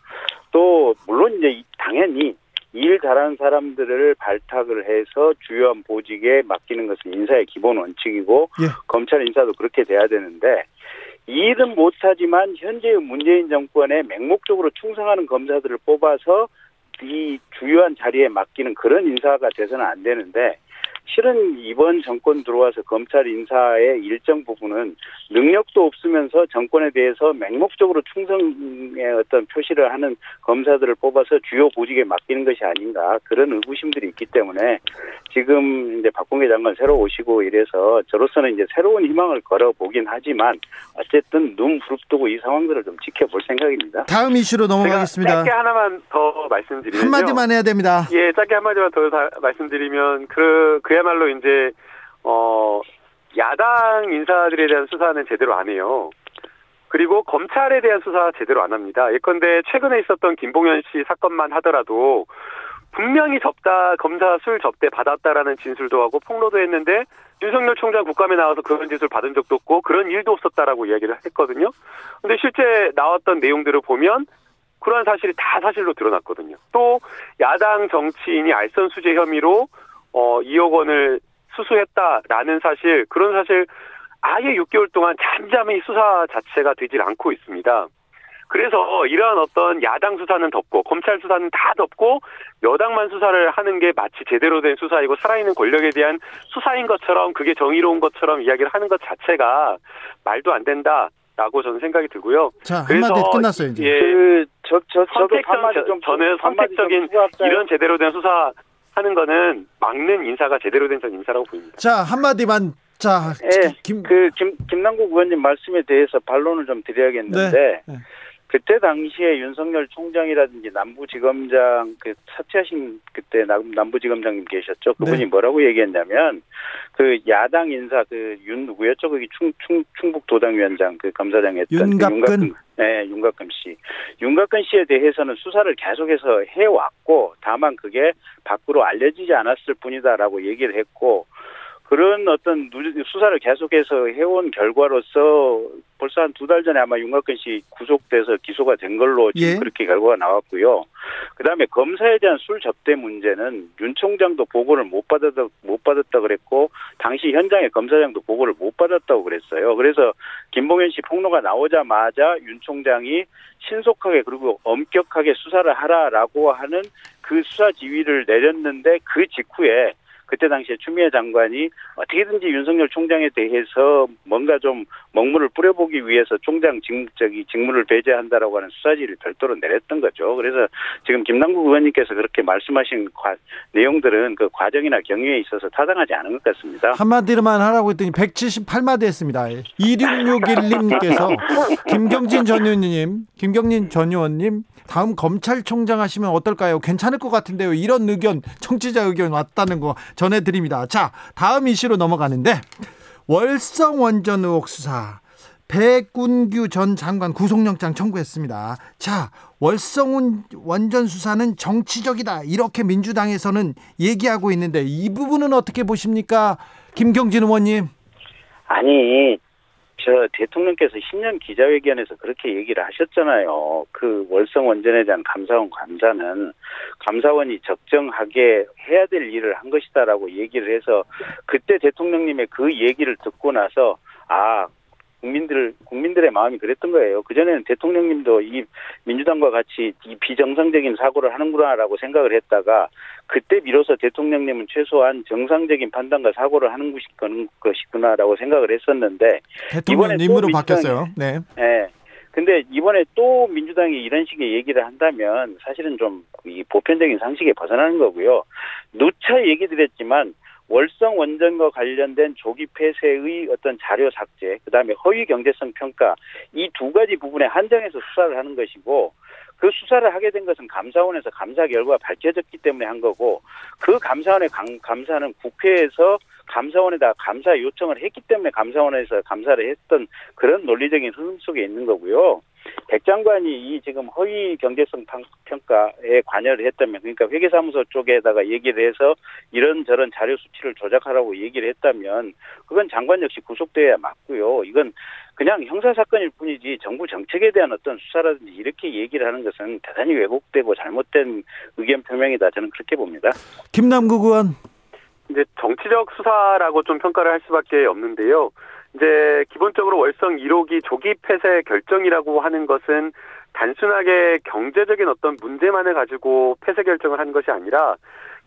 또 물론 이제 당연히 일 잘하는 사람들을 발탁을 해서 주요한 보직에 맡기는 것은 인사의 기본 원칙이고, 예. 검찰 인사도 그렇게 돼야 되는데, 일은 못하지만 현재의 문재인 정권에 맹목적으로 충성하는 검사들을 뽑아서 이 주요한 자리에 맡기는 그런 인사가 돼서는 안 되는데, 실은 이번 정권 들어와서 검찰 인사의 일정 부분은 능력도 없으면서 정권에 대해서 맹목적으로 충성의 어떤 표시를 하는 검사들을 뽑아서 주요 보직에 맡기는 것이 아닌가, 그런 의구심들이 있기 때문에 지금 이제 박범계 장관 새로 오시고 이래서 저로서는 이제 새로운 희망을 걸어보긴 하지만 어쨌든 눈 부릅뜨고 이 상황들을 좀 지켜볼 생각입니다. 다음 이슈로 넘어가겠습니다. 짧게 하나만 더 말씀드리면요. 한마디만 해야 됩니다. 예, 짧게 한마디만 더 말씀드리면 그야말로 이제 야당 인사들에 대한 수사는 제대로 안 해요. 그리고 검찰에 대한 수사 제대로 안 합니다. 예컨대 최근에 있었던 김봉현 씨 사건만 하더라도 분명히 검사 술 접대 받았다라는 진술도 하고 폭로도 했는데, 윤석열 총장 국감에 나와서 그런 진술 받은 적도 없고 그런 일도 없었다라고 이야기를 했거든요. 근데 실제 나왔던 내용들을 보면 그러한 사실이 다 사실로 드러났거든요. 또 야당 정치인이 알선수재 혐의로 2억 원을 수수했다라는 사실, 그런 사실 아예 6개월 동안 잠잠히 수사 자체가 되질 않고 있습니다. 그래서 이러한 어떤 야당 수사는 덮고 검찰 수사는 다 덮고 여당만 수사를 하는 게 마치 제대로 된 수사이고 살아있는 권력에 대한 수사인 것처럼, 그게 정의로운 것처럼 이야기를 하는 것 자체가 말도 안 된다라고 저는 생각이 들고요. 자, 그래서 한마디 끝났어요 이제. 예, 저는 선택적인 이런 제대로 된 수사 하는 거는 막는 인사가 제대로 된 인사라고 보입니다. 자, 한마디만. 자, 네, 김남국 의원님 말씀에 대해서 반론을 좀 드려야겠는데, 네. 그때 당시에 윤석열 총장이라든지 남부지검장 사퇴하신 그때 남부지검장님 계셨죠. 그분이 네. 뭐라고 얘기했냐면 야당 인사 누구였죠? 그게 충북 도당위원장 감사장 했던 윤갑근. 네, 윤갑근 씨. 윤갑근 씨에 대해서는 수사를 계속해서 해왔고, 다만 그게 밖으로 알려지지 않았을 뿐이다라고 얘기를 했고, 그런 어떤 수사를 계속해서 해온 결과로서 벌써 한 2달 전에 아마 윤갑근 씨 구속돼서 기소가 된 걸로 지금 그렇게 결과가 나왔고요. 그다음에 검사에 대한 술 접대 문제는 윤 총장도 보고를 못 받았다 그랬고, 당시 현장에 검사장도 보고를 못 받았다고 그랬어요. 그래서 김봉현 씨 폭로가 나오자마자 윤 총장이 신속하게 그리고 엄격하게 수사를 하라라고 하는 그 수사 지휘를 내렸는데, 그 직후에 그때 당시에 추미애 장관이 어떻게든지 윤석열 총장에 대해서 뭔가 좀 먹물을 뿌려보기 위해서 총장 직무를 배제한다라고 하는 수사지를 별도로 내렸던 거죠. 그래서 지금 김남국 의원님께서 그렇게 말씀하신 내용들은 그 과정이나 경위에 있어서 타당하지 않은 것 같습니다. 한마디로만 하라고 했더니 178마디 했습니다. 2661님께서 김경진 전 의원님 다음 검찰총장 하시면 어떨까요? 괜찮을 것 같은데요. 이런 의견, 청취자 의견 왔다는 거 전해드립니다. 자, 다음 이슈로 넘어가는데, 월성원전 의혹 수사, 백운규 전 장관 구속영장 청구했습니다. 자, 월성원전 수사는 정치적이다, 이렇게 민주당에서는 얘기하고 있는데 이 부분은 어떻게 보십니까, 김경진 의원님? 아니, 저 대통령께서 10년 기자회견에서 그렇게 얘기를 하셨잖아요. 그 월성원전에 대한 감사원 감사는 감사원이 적정하게 해야 될 일을 한 것이다라고 얘기를 해서, 그때 대통령님의 그 얘기를 듣고 나서 국민들의 마음이 그랬던 거예요. 그전에는 대통령님도 이 민주당과 같이 이 비정상적인 사고를 하는구나라고 생각을 했다가, 그때 비로소 대통령님은 최소한 정상적인 판단과 사고를 하는 것이구나라고 생각을 했었는데, 대통령님으로 바뀌었어요. 네. 네. 근데 이번에 또 민주당이 이런 식의 얘기를 한다면 사실은 좀 이 보편적인 상식에 벗어나는 거고요. 누차 얘기 드렸지만, 월성 원전과 관련된 조기 폐쇄의 어떤 자료 삭제, 그다음에 허위 경제성 평가, 이 두 가지 부분에 한정해서 수사를 하는 것이고, 그 수사를 하게 된 것은 감사원에서 감사 결과가 밝혀졌기 때문에 한 거고, 그 감사원의 감사는 국회에서 감사원에다 감사 요청을 했기 때문에 감사원에서 감사를 했던 그런 논리적인 흐름 속에 있는 거고요. 백 장관이 이 지금 허위 경제성 평가에 관여를 했다면, 그러니까 회계사무소 쪽에다가 얘기를 해서 이런저런 자료 수치를 조작하라고 얘기를 했다면, 그건 장관 역시 구속돼야 맞고요. 이건 그냥 형사사건일 뿐이지 정부 정책에 대한 어떤 수사라든지 이렇게 얘기를 하는 것은 대단히 왜곡되고 잘못된 의견 표명이다, 저는 그렇게 봅니다. 김남국 의원. 이제 정치적 수사라고 좀 평가를 할 수밖에 없는데요. 이제 기본적으로 월성 1호기 조기 폐쇄 결정이라고 하는 것은 단순하게 경제적인 어떤 문제만을 가지고 폐쇄 결정을 한 것이 아니라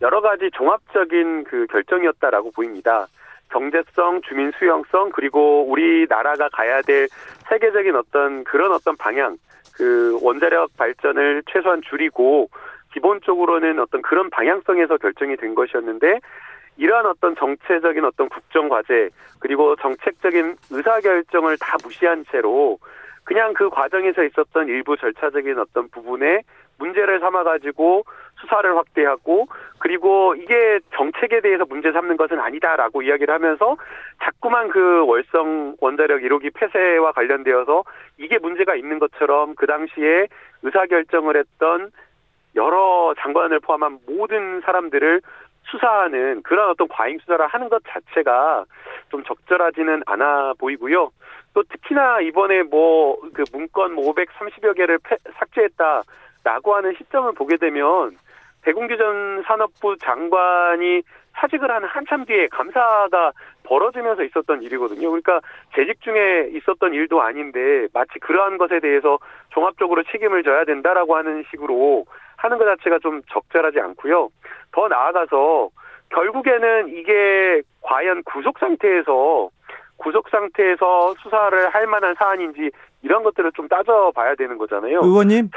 여러 가지 종합적인 그 결정이었다라고 보입니다. 경제성, 주민 수용성, 그리고 우리나라가 가야 될 세계적인 어떤 그런 어떤 방향, 그 원자력 발전을 최소한 줄이고 기본적으로는 어떤 그런 방향성에서 결정이 된 것이었는데, 이러한 어떤 정체적인 어떤 국정과제 그리고 정책적인 의사결정을 다 무시한 채로 그냥 그 과정에서 있었던 일부 절차적인 어떤 부분에 문제를 삼아가지고 수사를 확대하고, 그리고 이게 정책에 대해서 문제 삼는 것은 아니다라고 이야기를 하면서 자꾸만 그 월성 원자력 1호기 폐쇄와 관련되어서 이게 문제가 있는 것처럼 그 당시에 의사결정을 했던 여러 장관을 포함한 모든 사람들을 수사하는 그런 어떤 과잉 수사를 하는 것 자체가 좀 적절하지는 않아 보이고요. 또 특히나 이번에 그 문건 530여 개를 삭제했다라고 하는 시점을 보게 되면 백운규 전 산업부 장관이 사직을 한 한참 뒤에 감사가 벌어지면서 있었던 일이거든요. 그러니까 재직 중에 있었던 일도 아닌데 마치 그러한 것에 대해서 종합적으로 책임을 져야 된다라고 하는 식으로 하는 것 자체가 좀 적절하지 않고요. 더 나아가서 결국에는 이게 과연 구속 상태에서 수사를 할 만한 사안인지 이런 것들을 좀 따져봐야 되는 거잖아요. 의원님?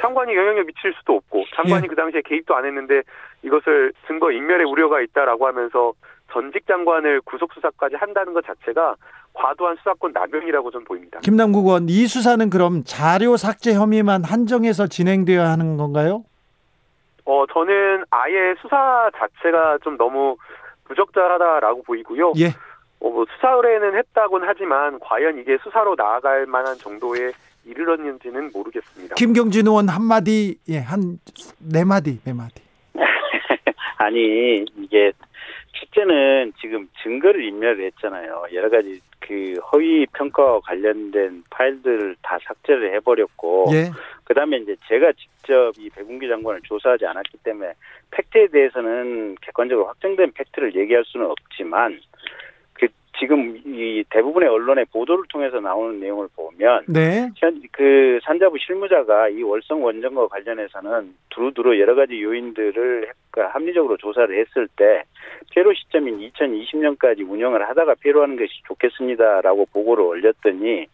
장관이 영향력 미칠 수도 없고 장관이 그 당시에 개입도 안 했는데 이것을 증거 인멸의 우려가 있다라고 하면서 전직 장관을 구속 수사까지 한다는 것 자체가 과도한 수사권 남용이라고 좀 보입니다. 김남국 의원, 이 수사는 그럼 자료 삭제 혐의만 한정해서 진행되어야 하는 건가요? 저는 아예 수사 자체가 좀 너무 부적절하다라고 보이고요. 예. 수사 의뢰는 했다고는 하지만 과연 이게 수사로 나아갈 만한 정도에 이르렀는지는 모르겠습니다. 김경진 의원 한마디, 네 마디. 아니, 이게 첫째는 지금 증거를 인멸을 했잖아요. 여러 가지 그 허위 평가와 관련된 파일들을 다 삭제를 해버렸고, 예. 그 다음에 이제 제가 직접 이 백운규 장관을 조사하지 않았기 때문에 팩트에 대해서는 객관적으로 확정된 팩트를 얘기할 수는 없지만. 지금 이 대부분의 언론의 보도를 통해서 나오는 내용을 보면 네. 그 산자부 실무자가 이 월성 원전과 관련해서는 두루두루 여러 가지 요인들을 합리적으로 조사를 했을 때 폐로 시점인 2020년까지 운영을 하다가 폐로하는 것이 좋겠습니다라고 보고를 올렸더니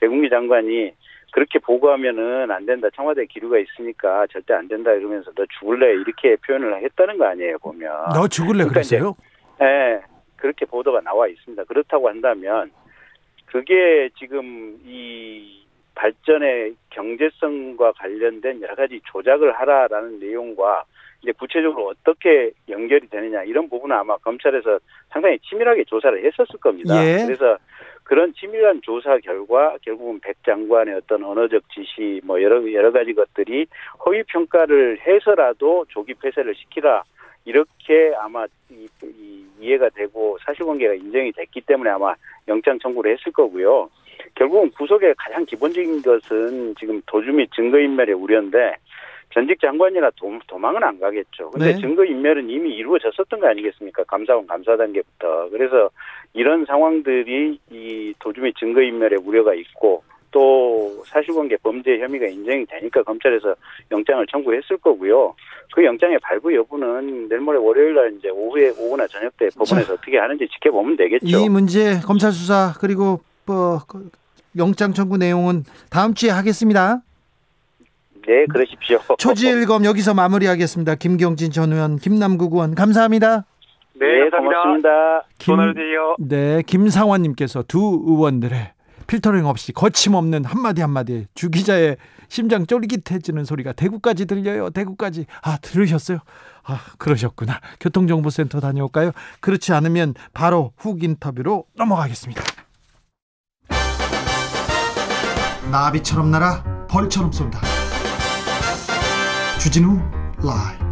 백운규 장관이 그렇게 보고하면은 안 된다. 청와대 기류가 있으니까 절대 안 된다 이러면서 너 죽을래 이렇게 표현을 했다는 거 아니에요 보면. 너 죽을래 그러니까 그랬어요? 네. 그렇게 보도가 나와 있습니다. 그렇다고 한다면 그게 지금 이 발전의 경제성과 관련된 여러 가지 조작을 하라라는 내용과 이제 구체적으로 어떻게 연결이 되느냐 이런 부분은 아마 검찰에서 상당히 치밀하게 조사를 했었을 겁니다. 예. 그래서 그런 치밀한 조사 결과 결국은 백 장관의 어떤 언어적 지시 뭐 여러 가지 것들이 허위 평가를 해서라도 조기 폐쇄를 시키라. 이렇게 아마 이해가 되고 사실관계가 인정이 됐기 때문에 아마 영장 청구를 했을 거고요. 결국은 구속의 가장 기본적인 것은 지금 도주 및 증거인멸의 우려인데 전직 장관이나 도망은 안 가겠죠. 그런데 네. 증거인멸은 이미 이루어졌었던 거 아니겠습니까? 감사원 감사 단계부터. 그래서 이런 상황들이 이 도주 및 증거인멸의 우려가 있고 또 사실관계 범죄 혐의가 인정이 되니까 검찰에서 영장을 청구했을 거고요. 그 영장의 발부 여부는 내일 모레 월요일 날 이제 오후나 저녁 때 법원에서 어떻게 하는지 지켜보면 되겠죠. 이 문제 검찰 수사 그리고 영장 청구 내용은 다음 주에 하겠습니다. 네, 그러십시오. 초지일검 여기서 마무리하겠습니다. 김경진 전 의원, 김남국 의원 감사합니다. 네, 감사합니다. 고맙습니다. 네, 김상환님께서 두 의원들의 필터링 없이 거침없는 한마디 주 기자의 심장 쫄깃해지는 소리가 대구까지 들려요. 대구까지. 아, 들으셨어요? 아, 그러셨구나. 교통정보센터 다녀올까요? 그렇지 않으면 바로 훅 인터뷰로 넘어가겠습니다. 나비처럼 날아 벌처럼 쏜다. 주진우 라이브.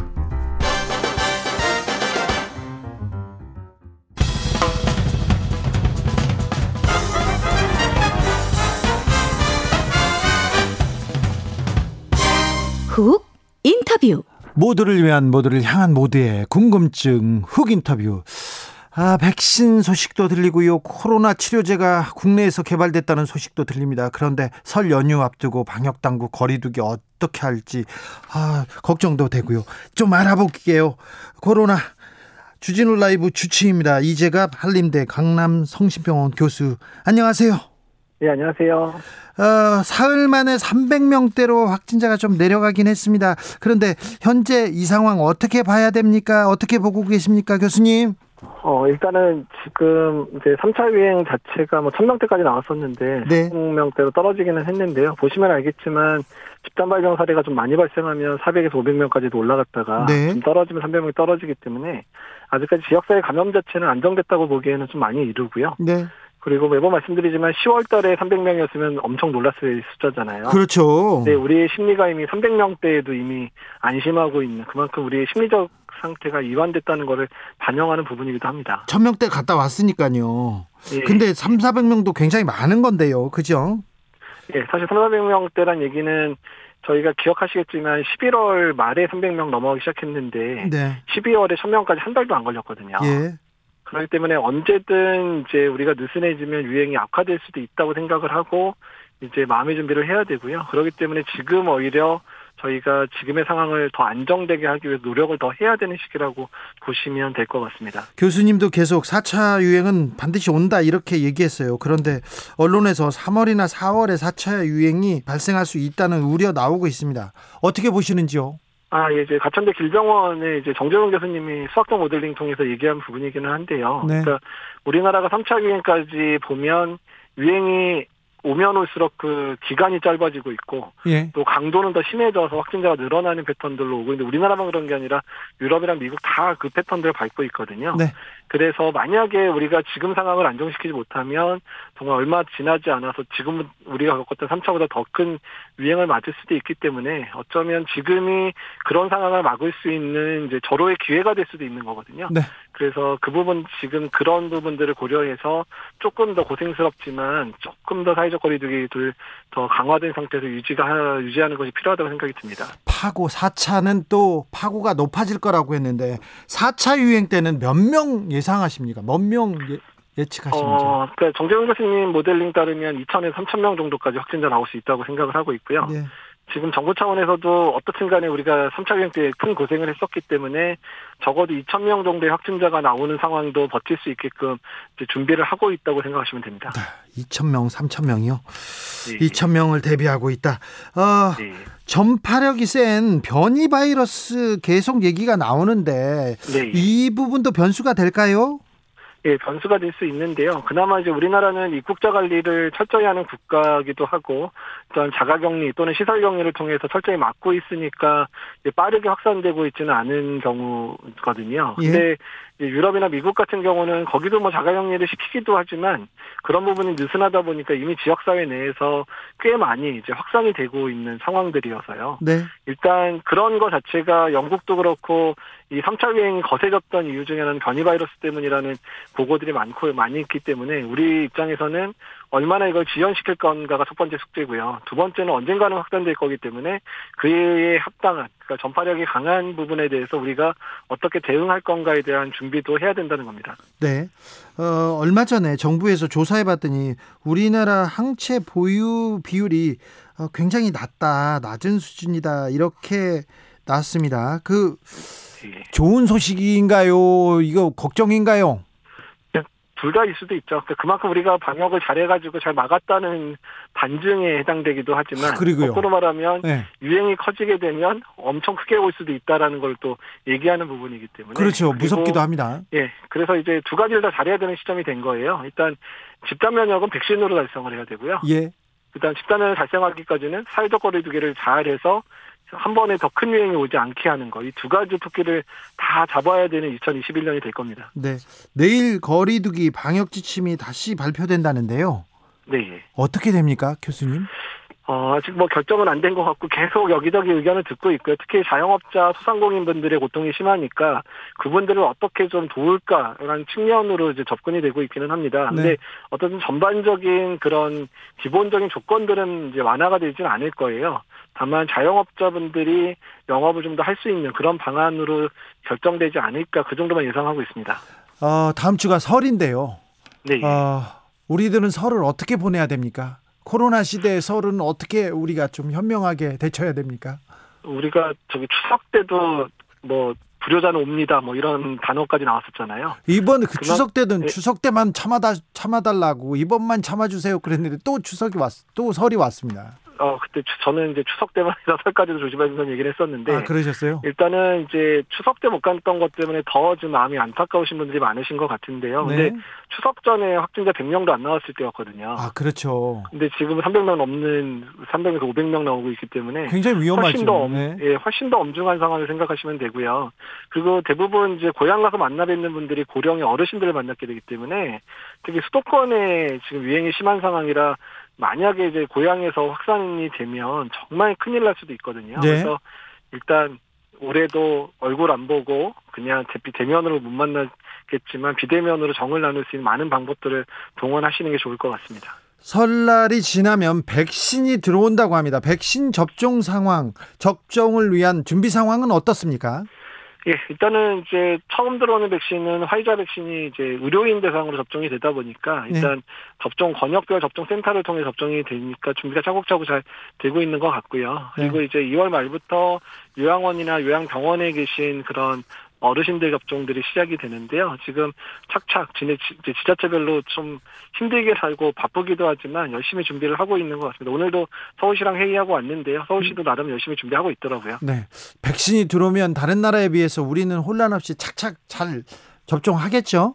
훅 인터뷰. 모두를 위한, 모두를 향한 모두의 궁금증 훅 인터뷰. 아, 백신 소식도 들리고요. 코로나 치료제가 국내에서 개발됐다는 소식도 들립니다. 그런데 설 연휴 앞두고 방역당국 거리두기 어떻게 할지 걱정도 되고요. 좀 알아볼게요. 코로나 주진우 라이브 주치의입니다. 이재갑 한림대 강남성심병원 교수. 안녕하세요. 네, 안녕하세요. 사흘 만에 300명대로 확진자가 좀 내려가긴 했습니다. 그런데 현재 이 상황 어떻게 봐야 됩니까? 어떻게 보고 계십니까, 교수님? 일단은 지금 이제 3차 유행 자체가 1000명대까지 나왔었는데, 네. 300명대로 떨어지기는 했는데요. 보시면 알겠지만, 집단 발병 사례가 좀 많이 발생하면 400에서 500명까지도 올라갔다가, 네. 좀 떨어지면 300명이 떨어지기 때문에, 아직까지 지역사회 감염 자체는 안정됐다고 보기에는 좀 많이 이르고요. 네. 그리고 매번 말씀드리지만 10월 달에 300명이었으면 엄청 놀랐을 숫자잖아요. 그렇죠. 네, 우리의 심리가 이미 300명대에도 이미 안심하고 있는 그만큼 우리의 심리적 상태가 이완됐다는 것을 반영하는 부분이기도 합니다. 1000명대 갔다 왔으니까요. 예. 근데 3,400명도 굉장히 많은 건데요. 그죠? 예, 사실 3,400명대란 얘기는 저희가 기억하시겠지만 11월 말에 300명 넘어가기 시작했는데 네. 12월에 1000명까지 한 달도 안 걸렸거든요. 예. 그렇기 때문에 언제든 이제 우리가 느슨해지면 유행이 악화될 수도 있다고 생각을 하고 이제 마음의 준비를 해야 되고요. 그렇기 때문에 지금 오히려 저희가 지금의 상황을 더 안정되게 하기 위해서 노력을 더 해야 되는 시기라고 보시면 될 것 같습니다. 교수님도 계속 4차 유행은 반드시 온다 이렇게 얘기했어요. 그런데 언론에서 3월이나 4월에 4차 유행이 발생할 수 있다는 우려 나오고 있습니다. 어떻게 보시는지요? 이제 가천대 길병원의 이제 정재훈 교수님이 수학적 모델링 통해서 얘기한 부분이기는 한데요. 네. 그러니까 우리나라가 3차 유행까지 보면 유행이 오면 올수록 그 기간이 짧아지고 있고 예. 또 강도는 더 심해져서 확진자가 늘어나는 패턴들로 오고 있는데 우리나라만 그런 게 아니라 유럽이랑 미국 다 그 패턴들을 밟고 있거든요. 네. 그래서 만약에 우리가 지금 상황을 안정시키지 못하면 정말 얼마 지나지 않아서 지금 우리가 겪었던 3차보다 더 큰 유행을 맞을 수도 있기 때문에 어쩌면 지금이 그런 상황을 막을 수 있는 이제 절호의 기회가 될 수도 있는 거거든요. 네. 그래서 그 부분 지금 그런 부분들을 고려해서 조금 더 고생스럽지만 조금 더 사회적 거리두기를 더 강화된 상태에서 유지하는 것이 필요하다고 생각이 듭니다. 파고 4차는 또 파고가 높아질 거라고 했는데 4차 유행 때는 몇 명 예상하십니까? 몇 명 예측하십니까? 그러니까 정재훈 교수님 모델링 따르면 2,000에서 3,000명 정도까지 확진자 나올 수 있다고 생각을 하고 있고요. 네. 지금 정부 차원에서도 어떻든 간에 우리가 3차 유행 때 큰 고생을 했었기 때문에 적어도 2,000명 정도의 확진자가 나오는 상황도 버틸 수 있게끔 이제 준비를 하고 있다고 생각하시면 됩니다. 네, 2,000명, 3,000명이요? 네. 2,000명을 대비하고 있다. 네. 전파력이 센 변이 바이러스 계속 얘기가 나오는데 네. 이 부분도 변수가 될까요? 예, 변수가 될 수 있는데요. 그나마 이제 우리나라는 입국자 관리를 철저히 하는 국가이기도 하고, 일단 자가격리 또는 시설격리를 통해서 철저히 막고 있으니까 빠르게 확산되고 있지는 않은 경우거든요. 근데 예. 유럽이나 미국 같은 경우는 거기도 뭐 자가격리를 시키기도 하지만 그런 부분이 느슨하다 보니까 이미 지역사회 내에서 꽤 많이 이제 확산이 되고 있는 상황들이어서요. 네. 일단 그런 것 자체가 영국도 그렇고 이 3차 유행이 거세졌던 이유 중에는 변이 바이러스 때문이라는 보고들이 많이 있기 때문에 우리 입장에서는 얼마나 이걸 지연시킬 건가가 첫 번째 숙제고요. 두 번째는 언젠가는 확산될 거기 때문에 그에 합당한, 그러니까 전파력이 강한 부분에 대해서 우리가 어떻게 대응할 건가에 대한 준비도 해야 된다는 겁니다. 네. 얼마 전에 정부에서 조사해봤더니 우리나라 항체 보유 비율이 굉장히 낮은 수준이다. 이렇게 나왔습니다. 좋은 소식인가요? 이거 걱정인가요? 둘 다일 수도 있죠. 그만큼 우리가 방역을 잘해가지고 잘 막았다는 반증에 해당되기도 하지만 거꾸로 말하면 네. 유행이 커지게 되면 엄청 크게 올 수도 있다라는 걸 또 얘기하는 부분이기 때문에 그렇죠. 무섭기도 합니다. 예, 그래서 이제 두 가지를 다 잘해야 되는 시점이 된 거예요. 일단 집단 면역은 백신으로 달성을 해야 되고요. 예. 일단 집단 면역을 달성하기까지는 사회적 거리두기를 잘해서 한 번에 더 큰 유행이 오지 않게 하는 거. 이 두 가지 토끼를 다 잡아야 되는 2021년이 될 겁니다. 네. 내일 거리두기 방역 지침이 다시 발표된다는데요. 네. 어떻게 됩니까, 교수님? 아직 뭐 결정은 안 된 것 같고 계속 여기저기 의견을 듣고 있고요. 특히 자영업자, 소상공인분들의 고통이 심하니까 그분들을 어떻게 좀 도울까라는 측면으로 이제 접근이 되고 있기는 합니다. 그런데 네. 어떤 전반적인 그런 기본적인 조건들은 이제 완화가 되진 않을 거예요. 다만 자영업자분들이 영업을 좀 더 할 수 있는 그런 방안으로 결정되지 않을까 그 정도만 예상하고 있습니다. 다음 주가 설인데요. 네. 우리들은 설을 어떻게 보내야 됩니까? 코로나 시대의 설은 어떻게 우리가 좀 현명하게 대처해야 됩니까? 우리가 추석 때도 뭐 불효자는 옵니다 뭐 이런 단어까지 나왔었잖아요. 이번 추석 때는 예. 추석 때만 참아달라고 이번만 참아주세요 그랬는데 또 설이 왔습니다. 그때 저는 이제 추석 때만 해서 설까지도 조심하면서 얘기를 했었는데. 그러셨어요? 일단은 이제 추석 때 못 갔던 것 때문에 더 좀 마음이 안타까우신 분들이 많으신 것 같은데요. 네. 근데 추석 전에 확진자 100명도 안 나왔을 때였거든요. 그렇죠. 근데 지금 300명 넘는, 300에서 500명 나오고 있기 때문에. 굉장히 위험하죠. 훨씬 더 엄중한 상황을 생각하시면 되고요. 그리고 대부분 이제 고향 가서 만나뵙는 분들이 고령의 어르신들을 만났게 되기 때문에 특히 수도권에 지금 유행이 심한 상황이라 만약에 이제 고향에서 확산이 되면 정말 큰일 날 수도 있거든요. 네. 그래서 일단 올해도 얼굴 안 보고 그냥 대면으로 못 만나겠지만 비대면으로 정을 나눌 수 있는 많은 방법들을 동원하시는 게 좋을 것 같습니다. 설날이 지나면 백신이 들어온다고 합니다. 백신 접종 상황, 접종을 위한 준비 상황은 어떻습니까? 예, 일단은 이제 처음 들어오는 백신은 화이자 백신이 이제 의료인 대상으로 접종이 되다 보니까 일단 네. 접종 권역별 접종 센터를 통해 접종이 되니까 준비가 차곡차곡 잘 되고 있는 것 같고요. 그리고 네. 이제 2월 말부터 요양원이나 요양병원에 계신 그런 어르신들 접종들이 시작이 되는데요. 지금 착착 지자체별로 좀 힘들게 살고 바쁘기도 하지만 열심히 준비를 하고 있는 것 같습니다. 오늘도 서울시랑 회의하고 왔는데요. 서울시도 나름 열심히 준비하고 있더라고요. 네, 백신이 들어오면 다른 나라에 비해서 우리는 혼란 없이 착착 잘 접종하겠죠?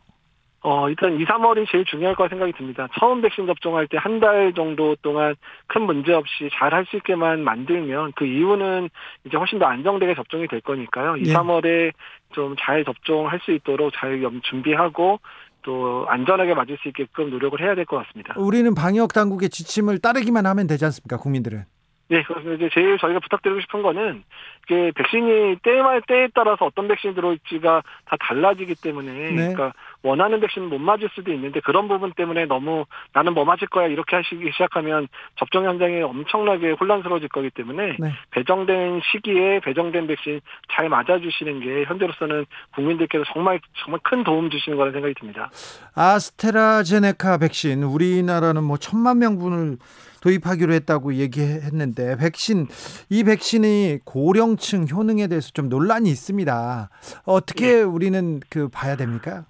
일단 2, 3월이 제일 중요할 거라 생각이 듭니다. 처음 백신 접종할 때 한 달 정도 동안 큰 문제 없이 잘 할 수 있게만 만들면 그 이후는 이제 훨씬 더 안정되게 접종이 될 거니까요. 2, 예. 3월에 좀 잘 접종할 수 있도록 잘 준비하고 또 안전하게 맞을 수 있게끔 노력을 해야 될 것 같습니다. 우리는 방역 당국의 지침을 따르기만 하면 되지 않습니까, 국민들은? 네, 그렇습니다. 이제 제일 저희가 부탁드리고 싶은 거는 이게 백신이 때에 따라서 어떤 백신이 들어올지가 다 달라지기 때문에 네. 그러니까 원하는 백신 못 맞을 수도 있는데 그런 부분 때문에 너무 나는 뭐 맞을 거야 이렇게 하시기 시작하면 접종 현장이 엄청나게 혼란스러워질 거기 때문에 네. 배정된 시기에 배정된 백신 잘 맞아주시는 게 현재로서는 국민들께서 정말 정말 큰 도움 주시는 거라는 생각이 듭니다. 아스트라제네카 백신 우리나라는 뭐 1,000만 명분을 도입하기로 했다고 얘기했는데 이 백신이 고령층 효능에 대해서 좀 논란이 있습니다. 어떻게 네. 우리는 봐야 됩니까?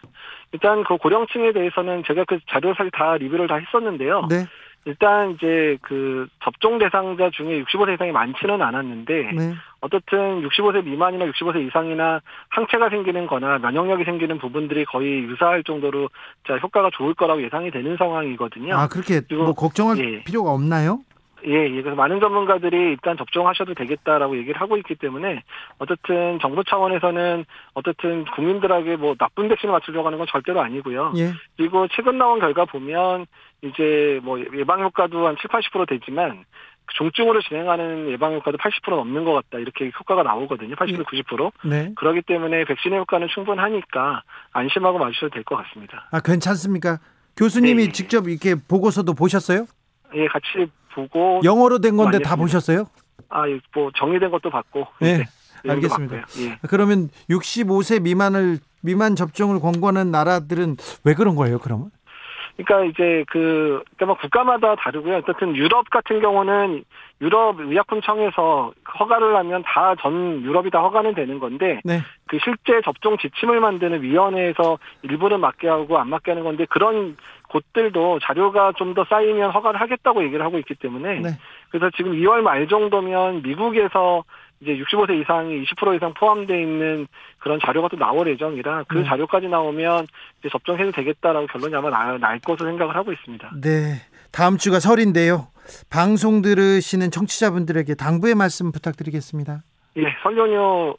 일단 그 고령층에 대해서는 제가 그 자료를 사실 다 리뷰를 다 했었는데요. 네. 일단 이제 그 접종 대상자 중에 65세 이상이 많지는 않았는데 네. 어떻든 65세 미만이나 65세 이상이나 항체가 생기는 거나 면역력이 생기는 부분들이 거의 유사할 정도로 효과가 좋을 거라고 예상이 되는 상황이거든요. 아, 그렇게 뭐 걱정할 예. 필요가 없나요? 예, 그래서 많은 전문가들이 일단 접종하셔도 되겠다라고 얘기를 하고 있기 때문에 어쨌든 정부 차원에서는 어쨌든 국민들에게 뭐 나쁜 백신을 맞추려고 하는 건 절대로 아니고요. 예. 그리고 최근 나온 결과 보면 이제 뭐 예방 효과도 한 70, 80% 되지만 중증으로 진행하는 예방 효과도 80% 넘는 것 같다. 이렇게 효과가 나오거든요. 80, 90%. 네. 그렇기 때문에 백신의 효과는 충분하니까 안심하고 맞으셔도 될 것 같습니다. 아, 괜찮습니까? 교수님이 네. 직접 이렇게 보고서도 보셨어요? 예, 같이 보고 영어로 된 건데 다 보셨어요? 아, 예, 뭐 정리된 것도 봤고. 네, 알겠습니다. 예. 그러면 65세 미만 접종을 권고하는 나라들은 왜 그런 거예요, 그러면? 그러니까 이제 그러니까 국가마다 다르고요. 어쨌든 유럽 같은 경우는 유럽 의약품청에서 허가를 하면 다 전 유럽이 다 허가는 되는 건데 네. 그 실제 접종 지침을 만드는 위원회에서 일부는 맞게 하고 안 맞게 하는 건데 그런 곳들도 자료가 좀 더 쌓이면 허가를 하겠다고 얘기를 하고 있기 때문에 네. 그래서 지금 2월 말 정도면 미국에서 이제 65세 이상이 20% 이상 포함되어 있는 그런 자료가 또 나올 예정이라 그 자료까지 나오면 이제 접종해도 되겠다라고 결론이 아마 날 것으로 생각을 하고 있습니다. 네. 다음 주가 설인데요. 방송 들으시는 청취자분들에게 당부의 말씀 부탁드리겠습니다. 예, 설 연휴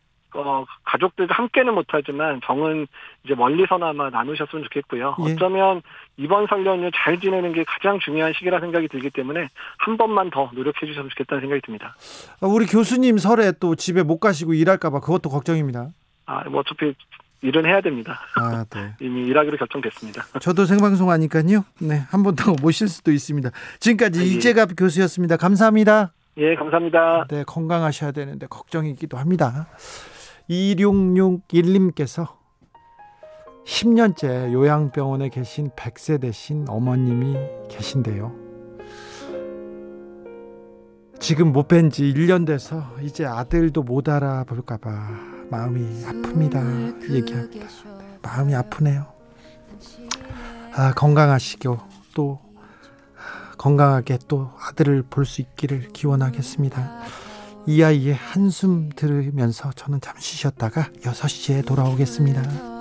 가족들도 함께는 못하지만 정은 이제 멀리서나마 나누셨으면 좋겠고요. 예. 어쩌면 이번 설 연휴 잘 지내는 게 가장 중요한 시기라 생각이 들기 때문에 한 번만 더 노력해 주셨으면 좋겠다는 생각이 듭니다. 우리 교수님 설에 또 집에 못 가시고 일할까 봐 그것도 걱정입니다. 아, 뭐 어차피 일은 해야 됩니다. 아, 네. 이미 일하기로 결정됐습니다. 저도 생방송 하니까요. 네, 한 번 더 모실 수도 있습니다. 지금까지 네. 이재갑 교수였습니다. 감사합니다. 예, 감사합니다. 네, 건강하셔야 되는데 걱정이기도 합니다. 2661님께서 10년째 요양병원에 계신 100세 되신 어머님이 계신데요. 지금 못 뵌 지 1년 돼서 이제 아들도 못 알아볼까 봐 마음이 아픕니다. 얘기합니다. 네, 마음이 아프네요. 아, 건강하시고 또 건강하게 또 아들을 볼 수 있기를 기원하겠습니다. 이 아이의 한숨 들으면서 저는 잠시 쉬었다가 6시에 돌아오겠습니다.